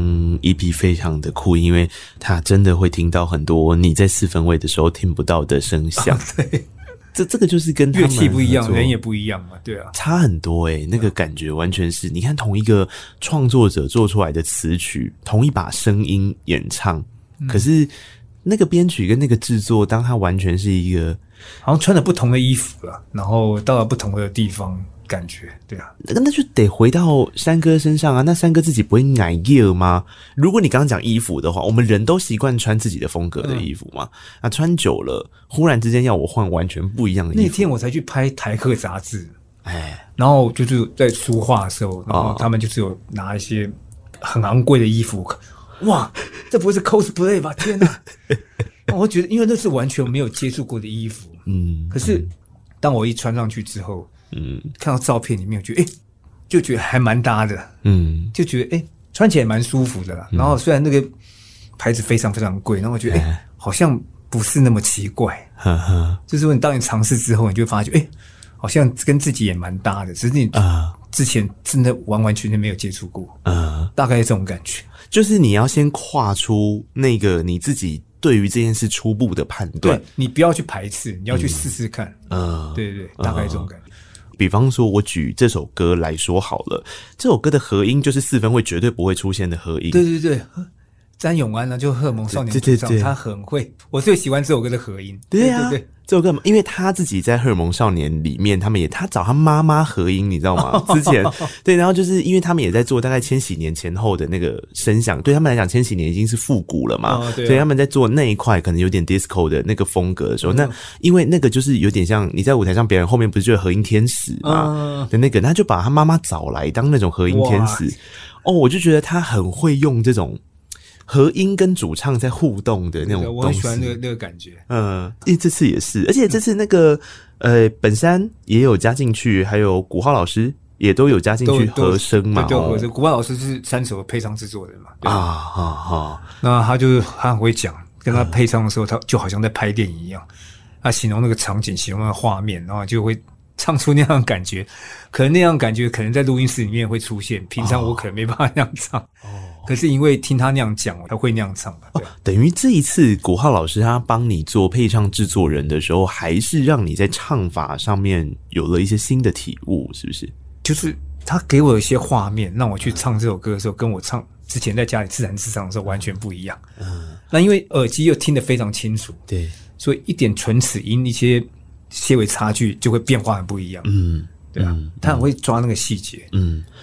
EP 非常的酷，因为他真的会听到很多你在4分位的时候听不到的声响。对，这个就是跟他们乐器不一样，人也不一样嘛，对啊，差很多欸，那个感觉完全是，你看同一个创作者做出来的词曲，同一把声音演唱，可是那个编曲跟那个制作，当它完全是一个好像穿着不同的衣服啦，然后到了不同的地方。感觉对啊，那就得回到山哥身上啊。那山哥自己不会矮热吗？如果你刚刚讲衣服的话，我们人都习惯穿自己的风格的衣服嘛。那穿久了，忽然之间要我换完全不一样的衣服。那天我才去拍台客杂志，然后就是在书画的时候，然后他们就是有拿一些很昂贵的衣服，哇，这不会是 cosplay 吧？天哪！我觉得，因为那是完全没有接触过的衣服，可是当我一穿上去之后。看到照片里面，我觉得就觉得还蛮搭的，就觉得穿起来蛮舒服的啦。然后虽然那个牌子非常非常贵，然后我觉得好像不是那么奇怪，就是说你当你尝试之后，你就发觉好像跟自己也蛮搭的，只是你之前真的完完全全没有接触过，大概是这种感觉。就是你要先跨出那个你自己对于这件事初步的判断，对，你不要去排斥，你要去试试看，对对对，大概是这种感觉。比方说我举这首歌来说好了，这首歌的合音就是4分位绝对不会出现的合音。对对对，詹永安呢，就荷尔蒙少年组长，他很会，我最喜欢这首歌的合音。对啊，对对对，这首歌因为他自己在荷尔蒙少年里面，他找他妈妈合音，你知道吗？之前对，然后就是因为他们也在做大概千禧年前后的那个声响，对他们来讲千禧年已经是复古了嘛，对啊，所以他们在做那一块可能有点 disco 的那个风格的时候，那因为那个就是有点像你在舞台上表演后面不是就有合音天使嘛的那个，他就把他妈妈找来当那种合音天使，我就觉得他很会用这种。合音跟主唱在互动的那种东西，我很喜欢那个感觉。因为这次也是，而且这次那个本山也有加进去，还有古浩老师也都有加进去和声嘛。对，和声。古浩老师是3首配唱制作人嘛。那他很会讲，跟他配唱的时候，他就好像在拍电影一样，他形容那个场景，形容那个画面，然后就会。唱出那样的感觉，可能那样的感觉可能在录音室里面会出现，平常我可能没办法那样唱，可是因为听他那样讲，我才会那样唱。等于这一次古浩老师他帮你做配唱制作人的时候，还是让你在唱法上面有了一些新的体悟，是不是？就是他给我一些画面，让我去唱这首歌的时候，跟我唱之前在家里自弹自唱的时候完全不一样。那因为耳机又听得非常清楚，对，所以一点唇齿音一些。些微差距就会变化很不一样，对啊，他很会抓那个细节，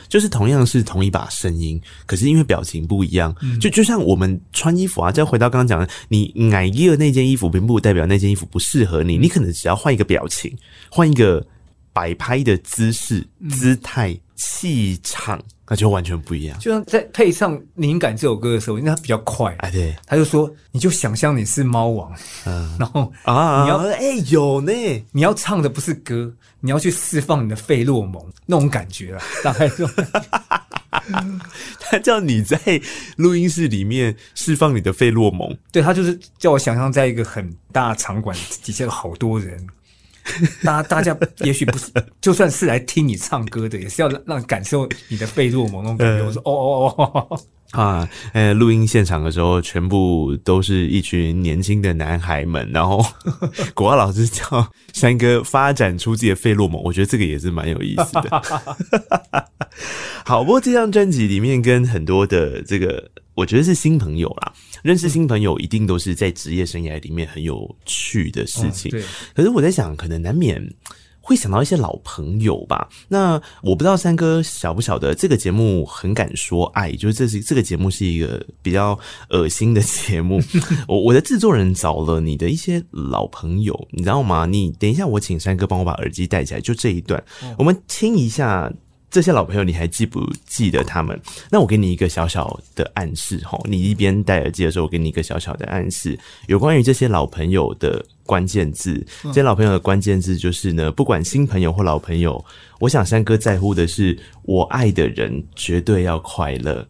就是同样是同一把声音，可是因为表情不一样，就像我们穿衣服啊，再回到刚刚讲的，你买一个那件衣服，并不代表那件衣服不适合你，你可能只要换一个表情，换一个摆拍的姿势、姿态、气场，那就完全不一样。就像在配上《灵感》这首歌的时候，因为它比较快，对，他就说你就想象你是猫王，然后你要有呢，你要唱的不是歌，你要去释放你的费洛蒙那种感觉啦，大概这种感觉。他叫你在录音室里面释放你的费洛蒙，对，他就是叫我想象在一个很大的场馆底下有好多人。大家也许不是，就算是来听你唱歌的，也是要让感受你的费洛蒙那种感觉。我说哦，啊，录音现场的时候，全部都是一群年轻的男孩们，然后国浩老师叫山哥发展出自己的费洛蒙，我觉得这个也是蛮有意思的。好，不过这张专辑里面跟很多的这个，我觉得是新朋友啦，认识新朋友一定都是在职业生涯里面很有趣的事情。嗯，可是我在想，可能难免会想到一些老朋友吧。那我不知道三哥晓不晓得，这个节目很敢说爱，就是这个节目是一个比较恶心的节目。我的制作人找了你的一些老朋友，你知道吗？你等一下，我请三哥帮我把耳机戴起来，就这一段，我们听一下这些老朋友，你还记不记得他们？那我给你一个小小的暗示齁，你一边戴耳机的时候，我给你一个小小的暗示，有关于这些老朋友的关键字。这些老朋友的关键字就是呢，不管新朋友或老朋友，我想山哥在乎的是，我爱的人绝对要快乐。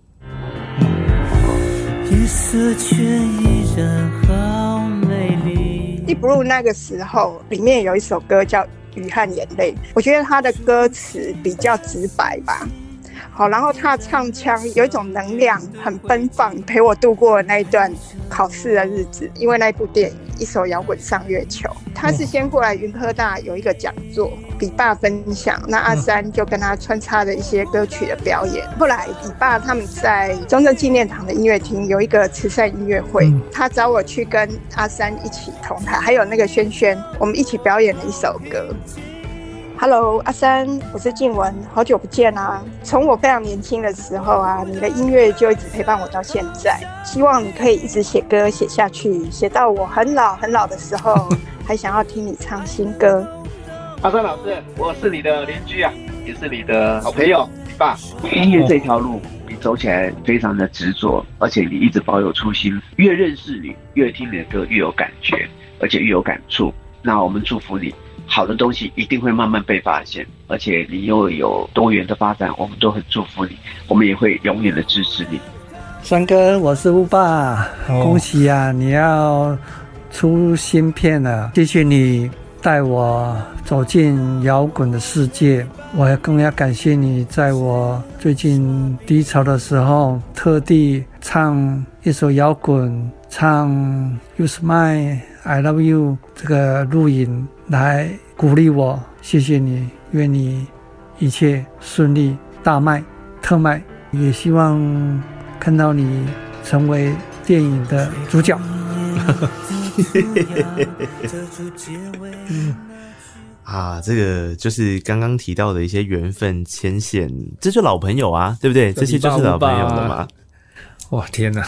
夜色却依然好美丽。Deep Blue 那个时候里面有一首歌叫《雨和眼泪》，我觉得他的歌词比较直白吧。好，然后他唱腔有一种能量，很奔放，陪我度过那一段考试的日子。因为那部电影《一首摇滚上月球》，他是先过来云科大有一个讲座，比爸分享，那阿三就跟他穿插了一些歌曲的表演。后来比爸他们在中正纪念堂的音乐厅有一个慈善音乐会，他找我去跟阿三一起同台，还有那个轩轩，我们一起表演了一首歌。Hello， 阿三，我是静文，好久不见啊！从我非常年轻的时候啊，你的音乐就一直陪伴我到现在。希望你可以一直写歌写下去，写到我很老很老的时候，还想要听你唱新歌。阿三老师，我是你的邻居啊，也是你的好朋友，你爸。音乐这条路，你走起来非常的执着，而且你一直保有初心。越认识你，越听你的歌，越有感觉，而且越有感触。那我们祝福你。好的东西一定会慢慢被发现，而且你又有多元的发展，我们都很祝福你，我们也会永远的支持你。山哥，我是乌爸，恭喜啊，你要出新片了，谢谢你带我走进摇滚的世界，我更要感谢你在我最近低潮的时候，特地唱一首摇滚，唱 You Smile I Love You 这个录影来鼓励我，谢谢你，愿你一切顺利，大卖特卖，也希望看到你成为电影的主角。啊，这个就是刚刚提到的一些缘分牵线，这就老朋友啊，对不对？这些就是老朋友了嘛。哇，天哪！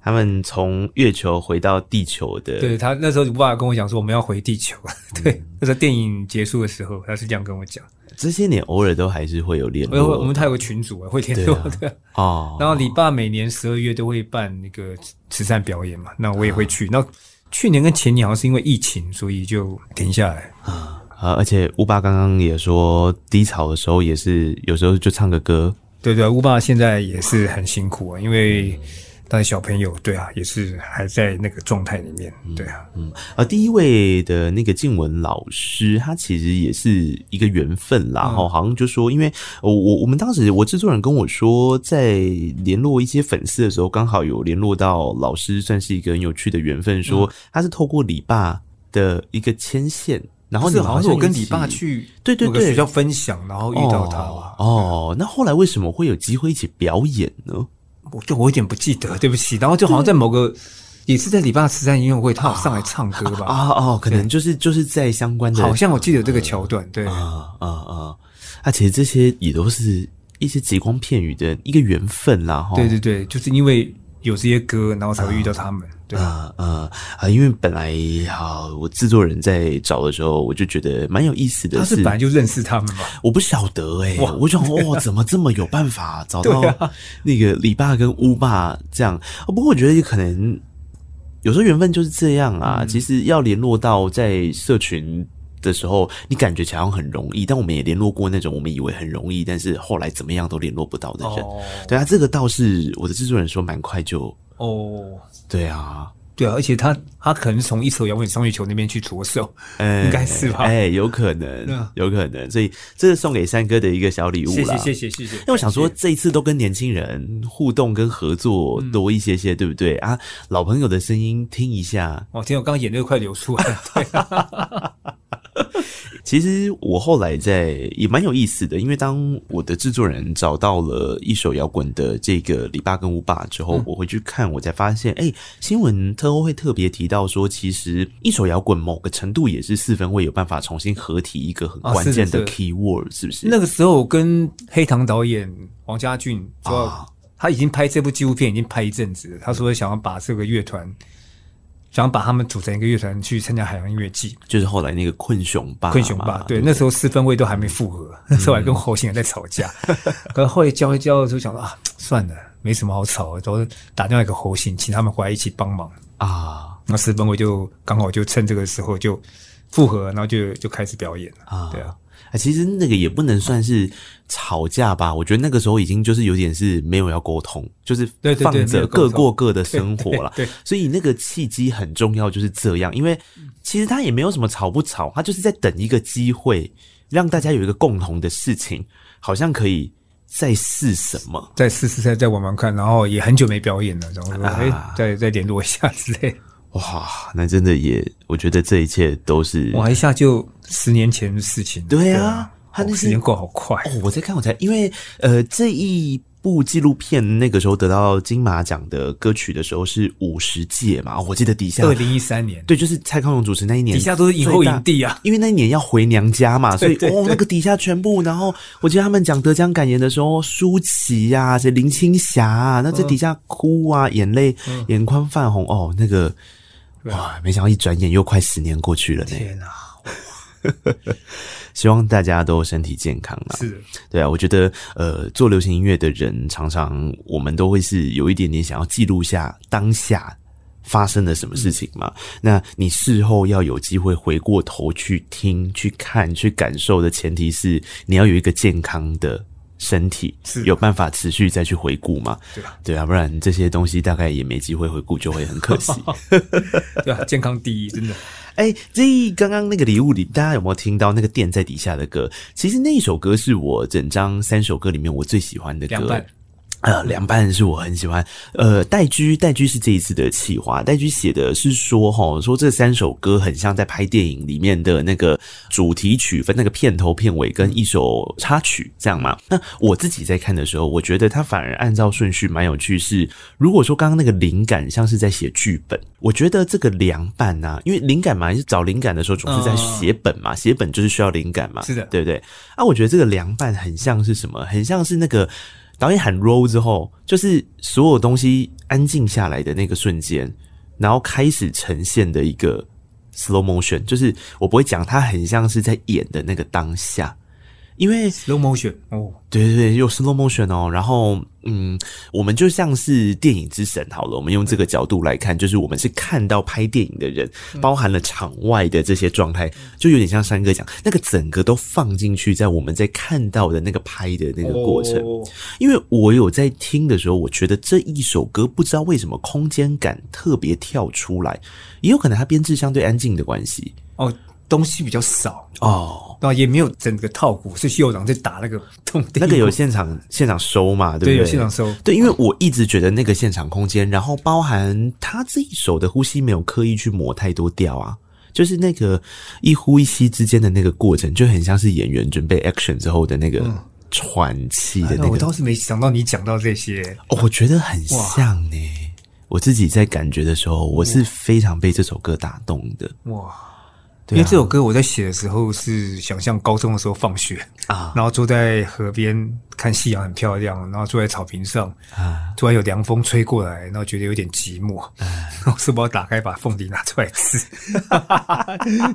他们从月球回到地球的，对，他那时候我爸跟我讲说我们要回地球，对，那时候电影结束的时候，他是这样跟我讲。这些年偶尔都还是会有联络，我们他有个群组会联络的、啊哦、然后礼拜每年12月都会办那个慈善表演嘛，那我也会去。那、啊、去年跟前年好像是因为疫情，所以就停下来啊。而且乌爸刚刚也说，低潮的时候也是有时候就唱个歌。对对，乌爸现在也是很辛苦啊，因为他的小朋友，对啊，也是还在那个状态里面，对啊，第一位的那个静文老师，他其实也是一个缘分啦，好像就说，因为我们当时我制作人跟我说，在联络一些粉丝的时候，刚好有联络到老师，算是一个很有趣的缘分，说他是透过李爸的一个牵线。然后你好像是我跟你爸去某个学校分享，对对对，然后遇到他吧。哦，那后来为什么会有机会一起表演呢？我有点不记得，对不起。然后就好像在某个也是在礼拜13音乐会，他有上来唱歌吧？可能就是在相关的，好像我记得这个桥段。对其实这些也都是一些极光片语的一个缘分啦。对对对，就是因为有这些歌，然后才会遇到他们。因为本来我制作人在找的时候，我就觉得蛮有意思的是，他是本来就认识他们吗？我不晓得我就想怎么这么有办法找到那个李爸跟乌爸这样。不过我觉得可能有时候缘分就是这样啊。其实要联络到在社群的时候，你感觉起来很容易，但我们也联络过那种我们以为很容易，但是后来怎么样都联络不到的人。对啊，这个倒是我的制作人说蛮快就对啊，对啊，而且他可能是从一手摇滚双月球那边去着手，应该是吧？有可能，有可能。所以这是送给三哥的一个小礼物啦。谢谢，谢谢，谢谢。因为我想说，这一次都跟年轻人互动跟合作多一些些，对不对啊？老朋友的声音听一下，哦，天，我刚刚眼泪快流出来了。对啊其实我后来也蛮有意思的，因为当我的制作人找到了一手摇滚的这个里爸跟乌爸之后，我回去看，我才发现，新闻特后会特别提到说，其实一手摇滚某个程度也是四分卫有办法重新合体一个很关键的 keyword， 是不是？那个时候我跟黑糖导演王家俊说，他已经拍这部纪录片已经拍一阵子了，他说想要把这个乐团。想把他们组成一个乐团去参加海洋音乐季，就是后来那个困熊吧，困熊吧，对，那时候四分卫都还没复合，那时候还跟侯信也在吵架，可是后来教一教就想啊，算了，没什么好吵，然后打电话给侯信，请他们回来一起帮忙啊。那四分卫就刚好就趁这个时候就复合，然后就开始表演了啊，对啊。其实那个也不能算是吵架吧，我觉得那个时候已经就是有点是没有要沟通，就是放着各过各的生活啦，对对对对，所以那个契机很重要，就是这样。因为其实他也没有什么吵不吵，他就是在等一个机会，让大家有一个共同的事情，好像可以再试什么，再试试，再玩玩看，然后也很久没表演了，然后说再联络一下之类的。哇，那真的也，我觉得这一切都是哇，一下就10年前的事情。对啊，他那时间过好快哦！我在看，因为这一部纪录片那个时候得到金马奖的歌曲的时候是50届嘛，我记得底下2013年，对，就是蔡康永主持那一年，底下都是影后影帝啊，因为那一年要回娘家嘛，所以對對對，那个底下全部，然后我记得他们讲得奖感言的时候，舒淇啊，这林青霞啊，那这底下哭啊，眼泪眼眶泛红哦，那个。哇，没想到一转眼又快10年过去了呢！天啊！希望大家都身体健康啦。是，对啊，我觉得做流行音乐的人，常常我们都会是有一点点想要记录下当下发生了什么事情嘛。那你事后要有机会回过头去听、去看、去感受的前提是，你要有一个健康的。身体有办法持续再去回顾嘛？对啊，对啊，不然这些东西大概也没机会回顾，就会很可惜。对啊，健康第一，真的。这刚刚那个礼物里，大家有没有听到那个垫在底下的歌？其实那一首歌是我整张3首歌里面我最喜欢的歌。凉拌是我很喜欢。戴居是这一次的企划，戴居写的是说说这3首歌很像在拍电影里面的那个主题曲分那个片头片尾跟一首插曲这样嘛。那我自己在看的时候，我觉得它反而按照顺序蛮有趣是，如果说刚刚那个灵感像是在写剧本，我觉得这个凉拌啊，因为灵感嘛，找灵感的时候总是在写本嘛，写本就是需要灵感嘛，是的，对不对？啊，我觉得这个凉拌很像是什么？很像是那个。导演喊 roll 之后，就是所有东西安静下来的那个瞬间，然后开始呈现的一个 slow motion， 就是我不会讲它很像是在演的那个当下，因为 slow motion 哦，对对对，有 slow motion 哦，然后我们就像是电影之神好了，我们用这个角度来看，就是我们是看到拍电影的人，包含了场外的这些状态，就有点像山哥讲，那个整个都放进去在我们在看到的那个拍的那个过程。因为我有在听的时候，我觉得这一首歌不知道为什么空间感特别跳出来，也有可能它编制相对安静的关系哦。东西比较少哦，然后也没有整个套鼓是秀长在打那个动，那个有现场收嘛，对不对？对，有现场收。对，因为我一直觉得那个现场空间，然后包含他这一首的呼吸没有刻意去抹太多调啊，就是那个一呼一吸之间的那个过程，就很像是演员准备 action 之后的那个。喘气的那个，我倒是没想到你讲到这些，我觉得很像呢。我自己在感觉的时候，我是非常被这首歌打动的。哇！因为这首歌我在写的时候是想象高中的时候放学啊，然后坐在河边看夕阳很漂亮，然后坐在草坪上啊，突然有凉风吹过来，然后觉得有点寂寞，然后书包打开把凤梨拿出来吃，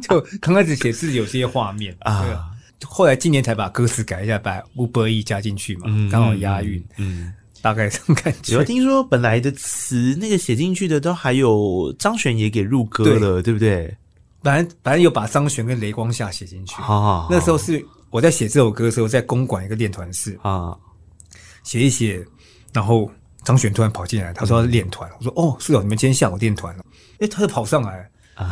就刚开始写字有些画面啊，后来今年才把歌词改一下，把 Uber E 加进去嘛，刚好押韵，大概这种感觉。我听说本来的词那个写进去的都还有张悬也给入歌了，对不对？反正有把张悬跟雷光夏写进去。那时候是我在写这首歌的时候，在公馆一个练团室写一写，然后张璇突然跑进来，他说要练团，我说哦，是哦，你们今天下午练团了，哎，他就跑上来啊，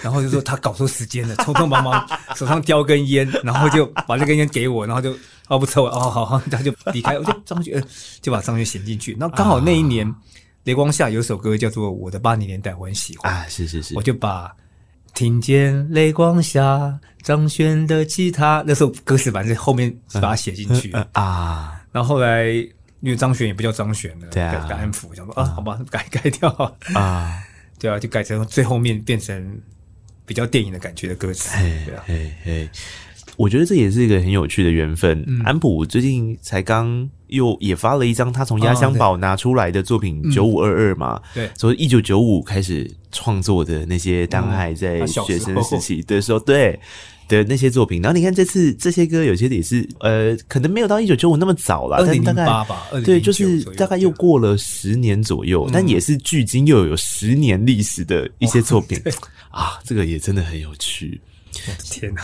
然后就说他搞错时间了，匆匆忙忙手上叼根烟，然后就把这根烟给我，然后就哦不抽了，哦好好，他就离开，我就张璇就把张璇衔进去，然后刚好那一年。雷光下有首歌叫做《我的八零年代》，我很喜欢啊，是是是，我就把听见雷光下张悬的吉他，那时候歌词版是后面把它写进去啊。然后后来因为张悬也不叫张悬了，对啊，改安抚，想说啊，好吧，改掉啊，对啊，就改成最后面变成比较电影的感觉的歌词，对啊，嘿嘿。我觉得这也是一个很有趣的缘分。安溥最近才刚又也发了一张他从压箱宝拿出来的作品9522嘛，对，所以1995开始创作的那些当海在学生时期的时候，对的那些作品。然后你看这次这些歌有些也是可能没有到1995那么早啦，但大概2008吧，对，就是大概又过了10年左右，但也是距今又有10年历史的一些作品啊，这个也真的很有趣。我的天哪！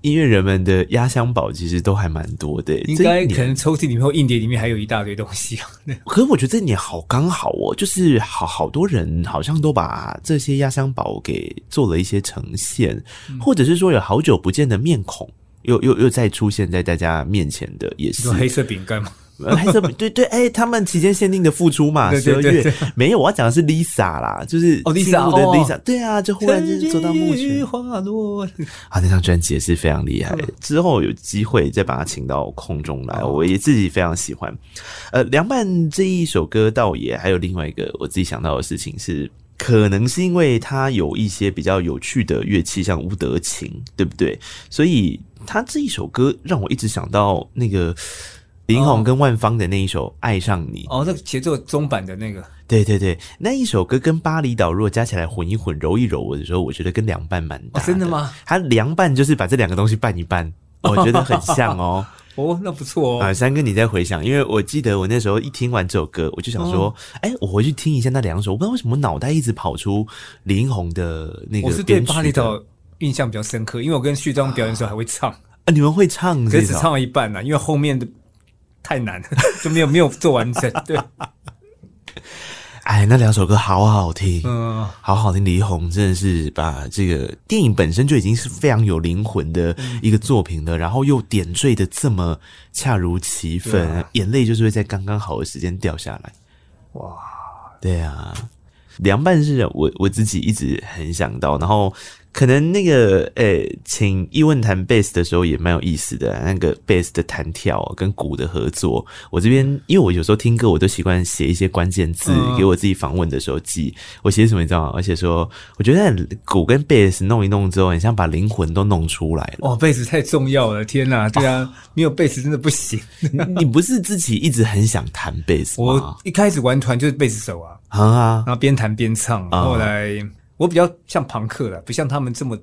音乐人们的压箱宝其实都还蛮多的，应该可能抽屉里面或硬碟里面还有一大堆东西。可是我觉得这一年好刚好哦，就是好多人好像都把这些压箱宝给做了一些呈现，或者是说有好久不见的面孔又再出现在大家面前的，也是黑色饼干吗？黑色饼，对对，哎，他们期间限定的付出嘛，12月没有，我要讲的是 Lisa 啦，就是哦 ，Lisa 的 Lisa， 对啊，就忽然就走到幕前，啊，那张专辑也是非常厉害，之后有机会再把它请到空中来，我也自己非常喜欢。凉拌这一首歌倒也还有另外一个我自己想到的事情是。可能是因为它有一些比较有趣的乐器，像乌德琴，对不对？所以它这一首歌让我一直想到那个林宏跟万芳的那一首《爱上你》哦，那个节奏中版的那个，对对对，那一首歌跟巴厘岛如果加起来混一混、揉一揉的时候，我觉得跟凉拌蛮搭的。真的吗？它凉拌就是把这两个东西拌一拌，我觉得很像哦。哦，那不错哦。三哥你在回想，因为我记得我那时候一听完这首歌，我就想说，我回去听一下那两首，我不知道为什么脑袋一直跑出李英宏的那个编曲的。我是对巴厘岛印象比较深刻，因为我跟旭章表演的时候还会唱啊，你们会唱，可是只唱了一半啦，因为后面的太难了，就没有做完整。对。哎，那两首歌好好听，好好听。李宏真的是把这个电影本身就已经是非常有灵魂的一个作品了，然后又点缀的这么恰如其分，眼泪就是会在刚刚好的时间掉下来。哇，对啊，凉拌是我自己一直很想到，然后可能那个请一问弹 bass 的时候也蛮有意思的，那个 bass 的弹跳跟鼓的合作，我这边因为我有时候听歌我都习惯写一些关键字给我自己访问的时候记，我写什么你知道吗？而且说我觉得鼓跟 bass 弄一弄之后，很像把灵魂都弄出来了。哦 bass 太重要了，天哪，对啊，没有 bass 真的不行。你不是自己一直很想弹 bass 吗？我一开始玩团就是 bass 手啊，然后边弹边唱，后来。我比较像朋克啦，不像他们这么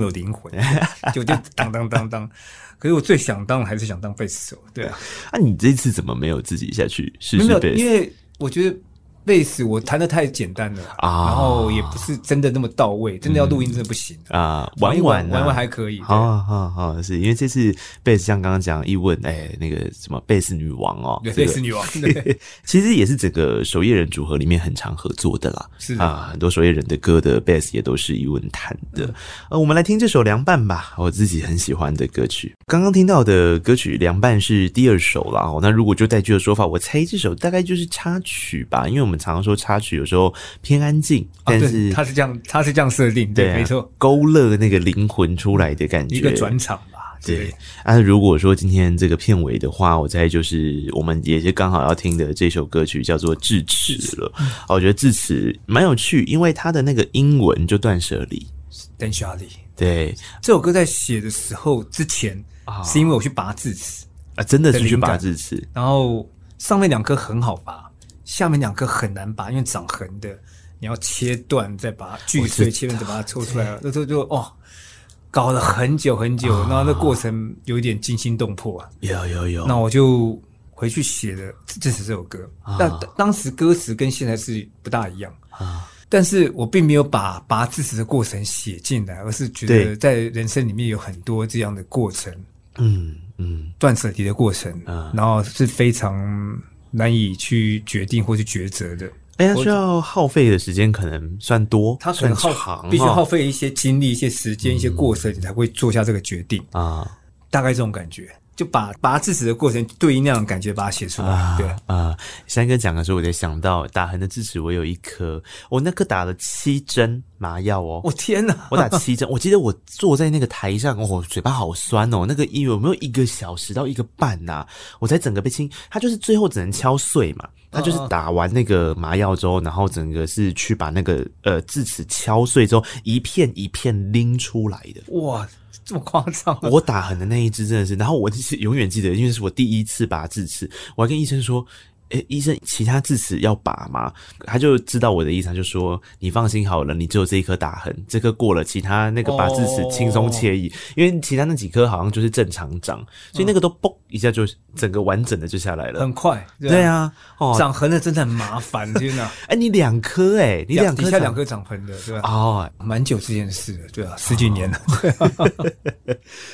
有灵魂，就当。可是我最想当还是想当贝斯手，对啊。啊，你这次怎么没有自己下去试试贝斯？因为我觉得贝斯我弹得太简单了啊，然后也不是真的那么到位，真的要录音真的不行啊。玩玩还可以，好，是因为这次贝斯像刚刚讲一问，那个什么贝斯女王哦，对，贝斯女王，对，其实也是整个守夜人组合里面很常合作的啦，是啊，很多守夜人的歌的贝斯也都是一问弹的。我们来听这首凉拌吧，我自己很喜欢的歌曲。刚刚听到的歌曲凉拌是第二首啦，那如果就带句的说法，我猜这首大概就是插曲吧，因为我们常常说插曲有时候偏安静，但是它是这样设定，对，没错，勾勒那个灵魂出来的感觉，一个转场吧，对。如果说今天这个片尾的话，我猜就是我们也是刚好要听的这首歌曲叫做《智齿》了。我觉得《智齿》蛮有趣，因为它的那个英文就断舍离，断舍离。对，这首歌在写的时候之前，是因为我去拔智齿啊，真的是去拔智齿，然后上面两颗很好拔。下面两颗很难拔，因为长横的，你要切断再把它锯碎，切断再把它抽出来了。那时候就搞了很久很久，然后那过程有一点惊心动魄啊。有。那我就回去写了这首歌，但当时歌词跟现在是不大一样啊。但是我并没有把拔智齿的过程写进来，而是觉得在人生里面有很多这样的过程，断舍离的过程，然后是非常。难以去决定或是抉择的。哎呀，需要耗费的时间可能算多，它可能算长，必须耗费一些精力、一些时间、一些过程，你才会做下这个决定啊。大概这种感觉，就把致辞的过程对应那种感觉把它写出来。对啊，山哥讲的时候，我才想到打横的智齿，我有一颗，我那颗打了7针麻药哦。我天哪，我打7针，我记得我坐在那个台上，我嘴巴好酸哦。那个医院有没有1个小时到1个半啊？我才整个被清，他就是最后只能敲碎嘛。他就是打完那个麻药之后，然后整个是去把那个智齿敲碎之后，一片一片拎出来的。哇，这么夸张！我打横的那一只真的是，然后我永远记得，因为是我第一次拔智齿，我还跟医生说：“欸，医生，其他智齿要拔吗？”他就知道我的意思，他就说：“你放心好了，你只有这一颗打横，这颗过了，其他那个拔智齿轻松惬意。”因为其他那几颗好像就是正常长，所以那个都嘣一下就整个完整的就下来了，很快。对啊，哦，长横的真的很麻烦，天哪！哎，你2颗哎，你2颗，底下2颗长横的，对吧？哦，蛮久之前的事了，对啊，10几年了。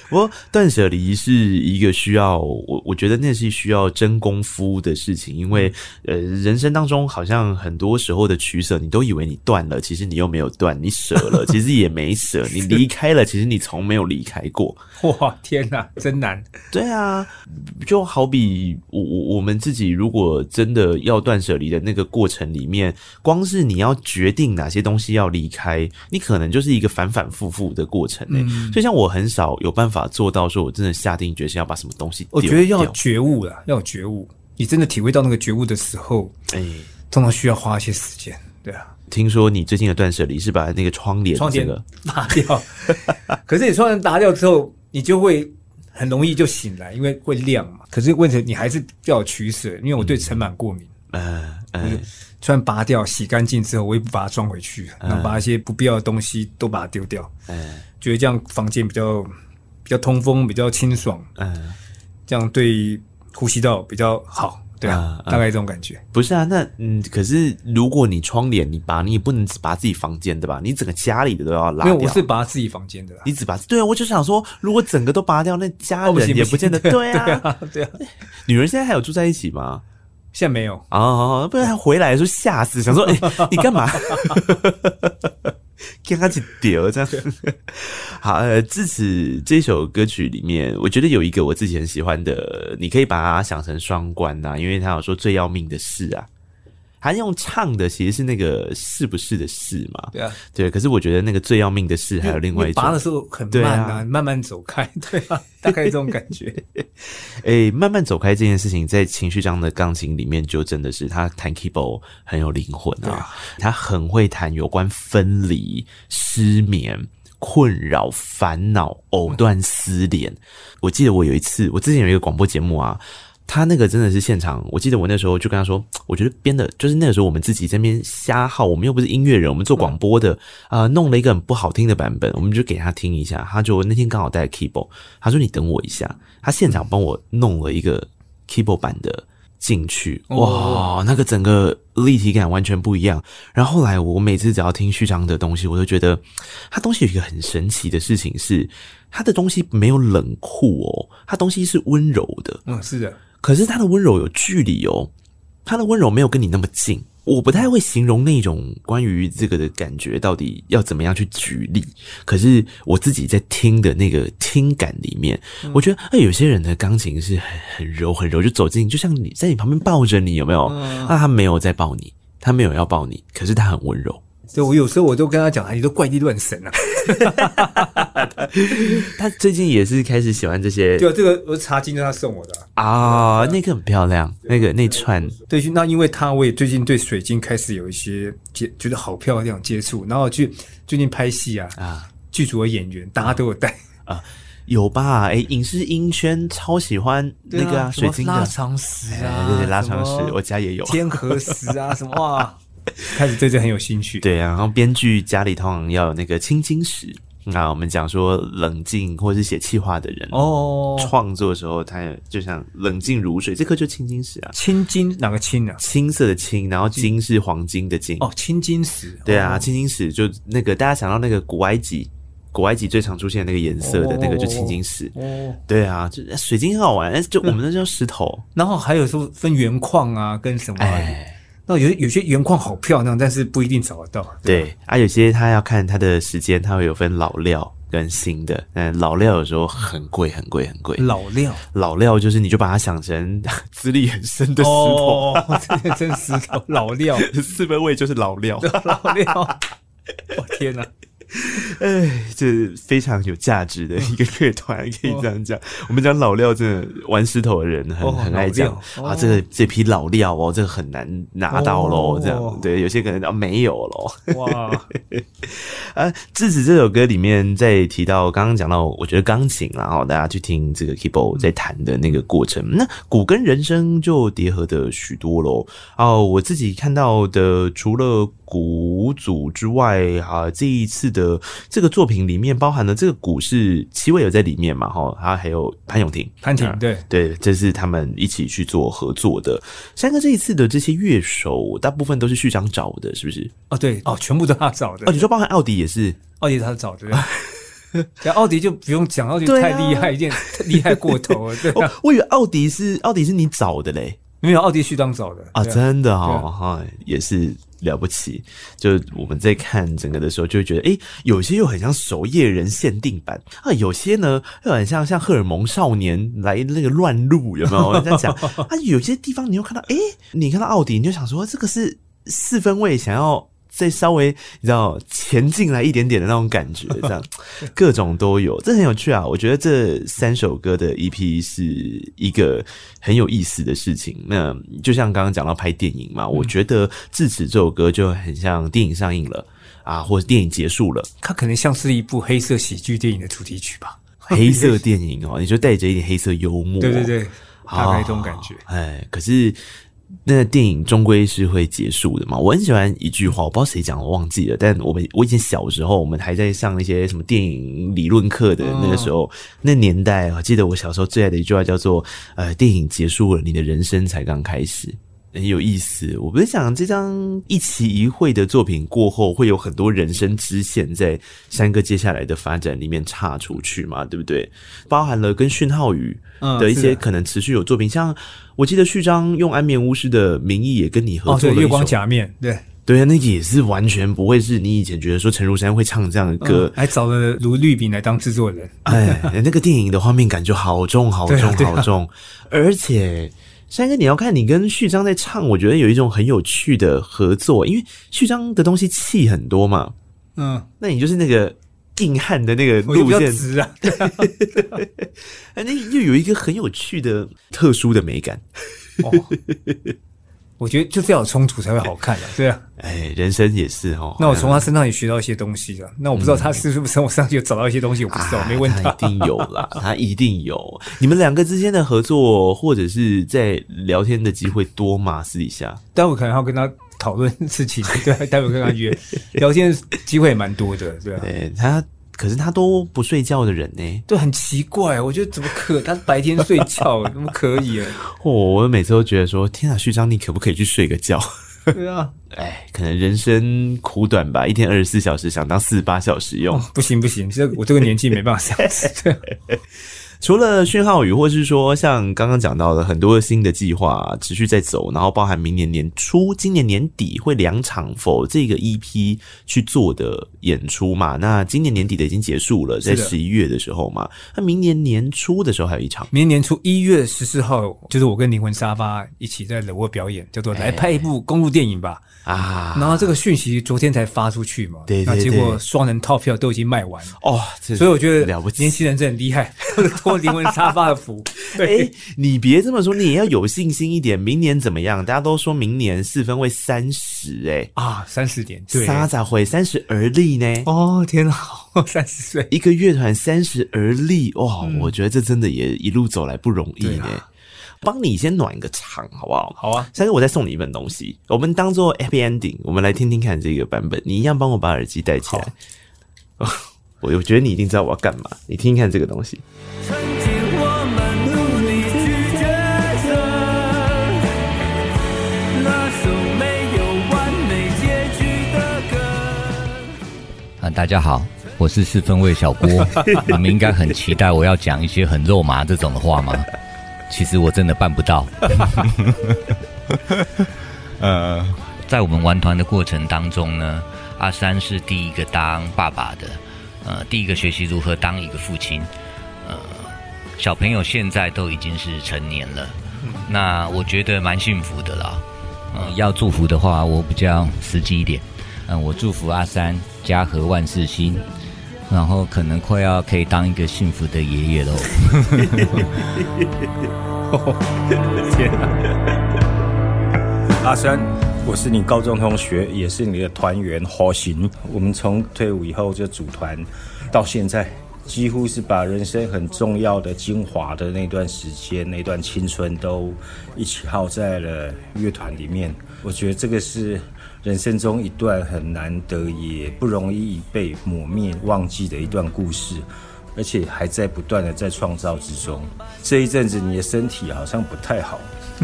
不过断舍离是一个需要，我觉得那是需要真功夫的事情，因为人生当中好像很多时候的取舍，你都以为你断了，其实你又没有断；你舍了，其实也没舍；你离开了，其实你从没有离开过。哇，天哪，真难。对啊。就好比我们自己如果真的要断舍离的那个过程里面，光是你要决定哪些东西要离开，你可能就是一个反反复复的过程欸。所以像我很少有办法做到说我真的下定决心要把什么东西丢掉。我觉得要觉悟啦，要有觉悟。你真的体会到那个觉悟的时候，通常需要花一些时间。对啊，听说你最近的断舍离是把那个窗帘拔掉，可是你窗帘拔掉之后，你就会很容易就醒来，因为会亮嘛。可是问题你还是要取舍，因为我对尘螨过敏。虽然拔掉洗干净之后，我也不把它装回去，然后把一些不必要的东西都把它丢掉。觉得这样房间比较通风，比较清爽。这样对呼吸道比较好。对啊，大概这种感觉。不是啊，那可是如果你窗帘你拔，你也不能只拔自己房间的吧？你整个家里的都要拉掉。没有，我是拔自己房间的啦。你只拔，对啊，我就想说，如果整个都拔掉，那家人也不见得。对啊，对啊。女人现在还有住在一起吗？现在没有啊，不然回来的时候吓死，想说，你干嘛？跟他一丢这样。好，至此这首歌曲里面，我觉得有一个我自己很喜欢的，你可以把它想成双关啊，因为他有说最要命的事啊。他用唱的其实是那个是不是的事嘛？对啊，对。可是我觉得那个最要命的事还有另外一种，拔的时候很慢啊，慢慢走开，对啊，大概这种感觉。慢慢走开这件事情，在情绪上的钢琴里面，就真的是他弹 keyboard 很有灵魂啊，他很会弹有关分离、失眠、困扰、烦恼、藕断丝连。我记得我有一次，我之前有一个广播节目啊。他那个真的是现场，我记得我那时候就跟他说，我觉得编的就是那个时候我们自己在那边瞎耗，我们又不是音乐人，我们做广播的，弄了一个很不好听的版本，我们就给他听一下。他就那天刚好带了 keyboard， 他说你等我一下，他现场帮我弄了一个 keyboard 版的进去，哇，那个整个立体感完全不一样。然后后来我每次只要听旭章的东西，我都觉得他东西有一个很神奇的事情是，他的东西没有冷酷哦，他东西是温柔的，是的。可是他的温柔有距离哦，他的温柔没有跟你那么近，我不太会形容那种关于这个的感觉到底要怎么样去举例。可是我自己在听的那个听感里面，我觉得有些人的钢琴是很柔很柔，就走进，就像你在你旁边抱着你，有没有？他没有在抱你，他没有要抱你，可是他很温柔。所以我有时候我都跟他讲，你都怪力乱神啊。他最近也是开始喜欢这些。对啊，这个我茶巾是他送我的啊，那个很漂亮，那串。对，那因为他我也最近对水晶开始有一些觉得好漂亮接触，然后去最近拍戏啊，剧组的演员大家都有带啊。有吧？影视音圈超喜欢那个水晶的拉长石啊，对，拉长石，我家也有天河石啊，什么哇。开始对这很有兴趣。对啊，然后编剧家里通常要有那个青金石。那我们讲说冷静或是写企划的人创作的时候，他就像冷静如水，这颗就青金石啊。青金哪个青啊？青色的青，然后金是黄金的金。哦，青金石。对啊，青金石就那个大家想到那个古埃及国外籍最常出现的那个颜色的那个就青金石，对啊，就水晶很好玩，但是就我们那叫石头。然后还有说分原矿啊，跟什么、啊，那有些原矿好漂亮，但是不一定找得到。对啊，有些他要看他的时间，他会有分老料跟新的。嗯，老料有时候很贵，很贵，很贵。老料就是你就把它想成资历很深的石头，真石头老料，四分位就是老料，老料。我天哪！哎，这非常有价值的一个乐团，可以这样讲。我们讲老料，真的玩石头的人很爱讲啊，这批老料哦，这个很难拿到咯，这样对，有些可能啊没有咯。哇！啊，智齿这首歌里面在提到刚刚讲到，我觉得钢琴然后大家去听这个 keyboard 在弹的那个过程，那鼓跟人声就叠合的许多咯。哦，我自己看到的除了鼓组之外，啊，这一次的这个作品里面包含了这个鼓是七位有在里面嘛，哈，他还有潘永婷，对，这是他们一起去做合作的。山哥这一次的这些乐手，大部分都是旭章找的，是不是？哦，对，哦，全部都他找的。哦，你说包含奥迪也是，奥迪他找的。奥迪就不用讲，奥迪太厉害，有点厉害过头了。对啊，我以为奥迪是你找的嘞。没有，奥迪旭章找的啊，真的哈，也是了不起。就我们在看整个的时候，就会觉得，欸，有些又很像守夜人限定版啊，有些呢又很像荷尔蒙少年来那个乱入，有没有？我在讲啊，有些地方你又看到，欸，你看到奥迪，你就想说这个是四分位想要再稍微你知道前进来一点点的那种感觉，这样各种都有，这很有趣啊！我觉得这三首歌的 EP 是一个很有意思的事情。那就像刚刚讲到拍电影嘛，我觉得《智齿》这首歌就很像电影上映了啊，或者电影结束了，它可能像是一部黑色喜剧电影的主题曲吧。黑色电影哦，你就带着一点黑色幽默，对对对，大概这种感觉。哎，可是。那电影终归是会结束的嘛，我很喜欢一句话，我不知道谁讲我忘记了，但我以前小时候我们还在上那些什么电影理论课的那个时候，那年代我记得我小时候最爱的一句话叫做电影结束了，你的人生才刚开始。很有意思，我不是想这张一期一会的作品过后会有很多人生支线在山哥接下来的发展里面岔出去嘛，对不对？包含了跟讯号语的一些可能持续有作品，像我记得旭章用安眠巫师的名义也跟你合作了一首，对，月光假面，对对啊，那个也是完全不会是你以前觉得说陈如山会唱这样的歌，还找了卢律宾来当制作人，哎，那个电影的画面感就好重好重好重，而且山哥，你要看你跟旭章在唱，我觉得有一种很有趣的合作，因为旭章的东西气很多嘛，嗯，那你就是那个硬汉的那个路线，我比较直啊，那又有一个很有趣的、特殊的美感。哦，我觉得就是要有冲突才会好看啊，对啊，哎，人生也是哦。那我从他身上也学到一些东西啊，那我不知道他是不是从我身上有找到一些东西，我不知道，没问他，他一定有啦，他一定有。你们两个之间的合作或者是在聊天的机会多吗？私底下，待会可能要跟他讨论事情，对，待会跟他约聊天的机会也蛮多的，对啊。对他。可是他都不睡觉的人呢，对，很奇怪，我觉得怎么可他白天睡觉怎么可以我每次都觉得说，天啊，旭章你可不可以去睡个觉？对啊，哎，可能人生苦短吧，一天24小时想当48小时用，不行不行，我这个年纪没办法这样。除了讯号语，或是说像刚刚讲到的很多新的计划持续在走，然后包含明年年初、今年年底会2场否这个 EP 去做的演出嘛？那今年年底的已经结束了，在11月的时候嘛，那明年年初的时候还有一场，明年年初1月14号就是我跟灵魂沙发一起在冷沃表演，叫做来拍一部公路电影吧啊！然后这个讯息昨天才发出去嘛，对对对，那结果双人套票都已经卖完了哦，所以我觉得年轻人真的很厉害。灵魂沙发的服，欸，你别这么说，你也要有信心一点。明年怎么样？大家都说明年4分位30，欸，啊，30年，对，30岁30而立呢？哦，天哪，30岁，一个乐团30而立，哇，我觉得这真的也一路走来不容易呢。帮你先暖个场好不好？好啊，下次我再送你一份东西，我们当做 happy ending， 我们来听听看这个版本。你一样帮我把耳机戴起来。我觉得你一定知道我要干嘛，你听听看这个东西。大家好，我是四分卫小郭，你们应该很期待我要讲一些很肉麻这种的话吗？其实我真的办不到。在我们玩团的过程当中呢，阿三是第一个当爸爸的，第一个学习如何当一个父亲。小朋友现在都已经是成年了，那我觉得蛮幸福的啦。要祝福的话，我比较实际一点。我祝福阿三家和万事兴，然后可能快要可以当一个幸福的爷爷喽。天啊！阿三，我是你高中同学，也是你的团员伙行。我们从退伍以后就组团，到现在。几乎是把人生很重要的精华的那段时间、那段青春都一起耗在了乐团里面。我觉得这个是人生中一段很难得也不容易被抹灭、忘记的一段故事，而且还在不断的在创造之中。这一阵子你的身体好像不太好，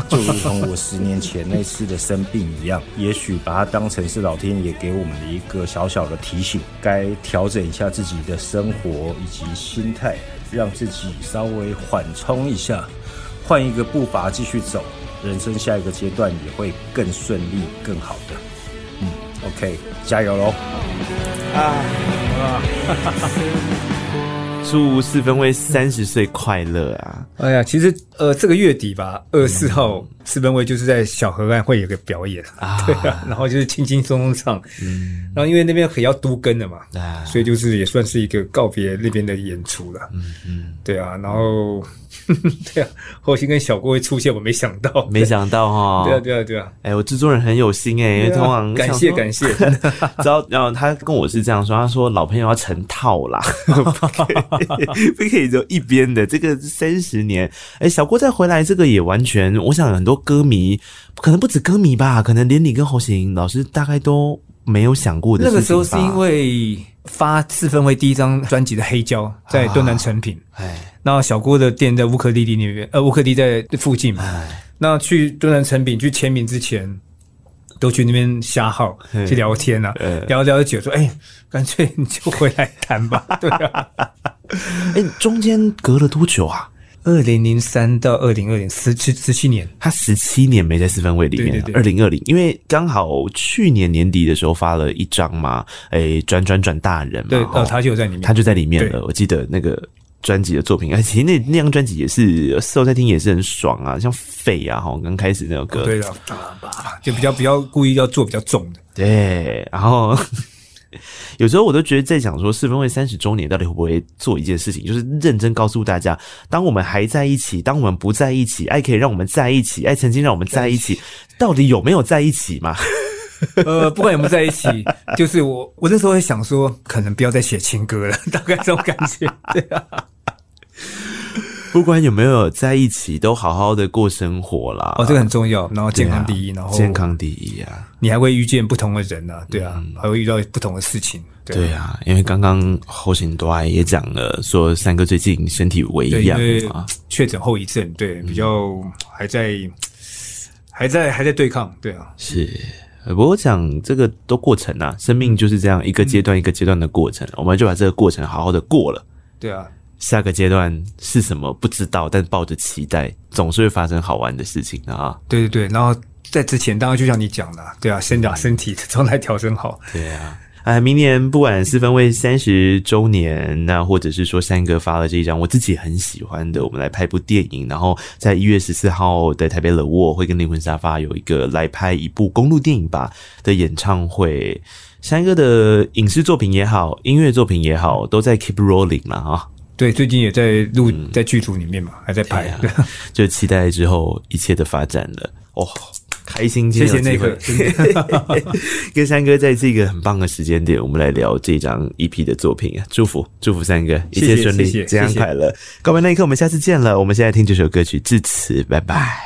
就如同我10年前那次的生病一样，也许把它当成是老天爷给我们的一个小小的提醒，该调整一下自己的生活以及心态，让自己稍微缓冲一下，换一个步伐继续走，人生下一个阶段也会更顺利更好的。OK， 加油咯。祝四分卫30岁快乐啊！哎呀，其实这个月底吧，24号四分卫就是在小河岸会有个表演啊，对啊，然后就是轻轻松松唱，然后因为那边也要都更了嘛，所以就是也算是一个告别那边的演出了，对啊，然后对啊，后期跟小郭会出现，我没想到哈，对啊，哎，我制作人很有心哎，因为通常感谢，知道，然后他跟我是这样说，他说老朋友要成套啦，不可以只有一边的，这个30年，哎，小郭再回来这个也完全，我想很多歌迷，可能不止歌迷吧，可能连你跟侯行老师大概都没有想过的事情吧。那个时候是因为发四分卫第一张专辑的黑胶在敦南成品，那小郭的店在乌克丽在附近嘛，那去敦南成品去签名之前都去那边瞎耗去聊天啊，聊久说干脆你就回来谈吧。对啊，中间隔了多久啊？2003到2020 17年，他17年没在四分卫里面。对，2020，因为刚好去年年底的时候发了一张嘛，转大人嘛，对，他就在里面了。我记得那个专辑的作品，其实那张专辑也是事后在听也是很爽啊，像废啊齁，刚开始那首歌，对啊，就比较故意要做比较重的，对，然后。有时候我都觉得在讲说四分卫30周年到底会不会做一件事情，就是认真告诉大家，当我们还在一起，当我们不在一起，爱可以让我们在一起，爱曾经让我们在一起，到底有没有在一起嘛？不管有没有在一起，就是我那时候会想说，可能不要再写情歌了，大概这种感觉。对啊，不管有没有在一起，都好好的过生活啦。哦，这个很重要。然后健康第一，然后健康第一啊，你还会遇见不同的人啊，对啊，还会遇到不同的事情。对啊，因为刚刚侯行多爱也讲了，说三哥最近身体微恙啊，确诊后遗症，对，比较还在对抗，对啊，是。不过讲这个都过程啊，生命就是这样一个阶段一个阶段的过程，我们就把这个过程好好的过了。对啊。下个阶段是什么不知道，但抱着期待，总是会发生好玩的事情啊！对，然后在之前，当然就像你讲的，对啊，先把身体的状态调整好。对啊，明年不管四分卫30周年，那或者是说三哥发了这一张我自己很喜欢的，我们来拍部电影，然后在1月14号的台北乐沃会跟灵魂沙发有一个来拍一部公路电影吧的演唱会。三哥的影视作品也好，音乐作品也好，都在 keep rolling 啦啊！对，最近也在录，在剧组里面嘛，还在拍啊，就期待之后一切的发展了。哦，开心，谢谢那个跟三哥在这个很棒的时间点，我们来聊这张 EP 的作品啊，祝福三哥一切顺利，健康快乐。告白那一刻，我们下次见了。我们现在听这首歌曲，至此，拜拜。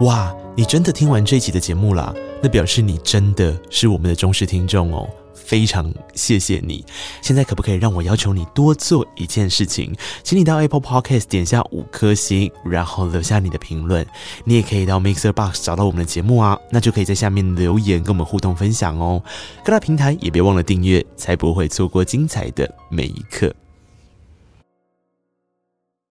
哇，你真的听完这一集的节目啦？那表示你真的是我们的忠实听众哦。非常谢谢你。现在可不可以让我要求你多做一件事情，请你到 Apple Podcast 点下5颗星，然后留下你的评论。你也可以到 Mixer Box 找到我们的节目啊，那就可以在下面留言跟我们互动分享哦。各大平台也别忘了订阅，才不会错过精彩的每一刻。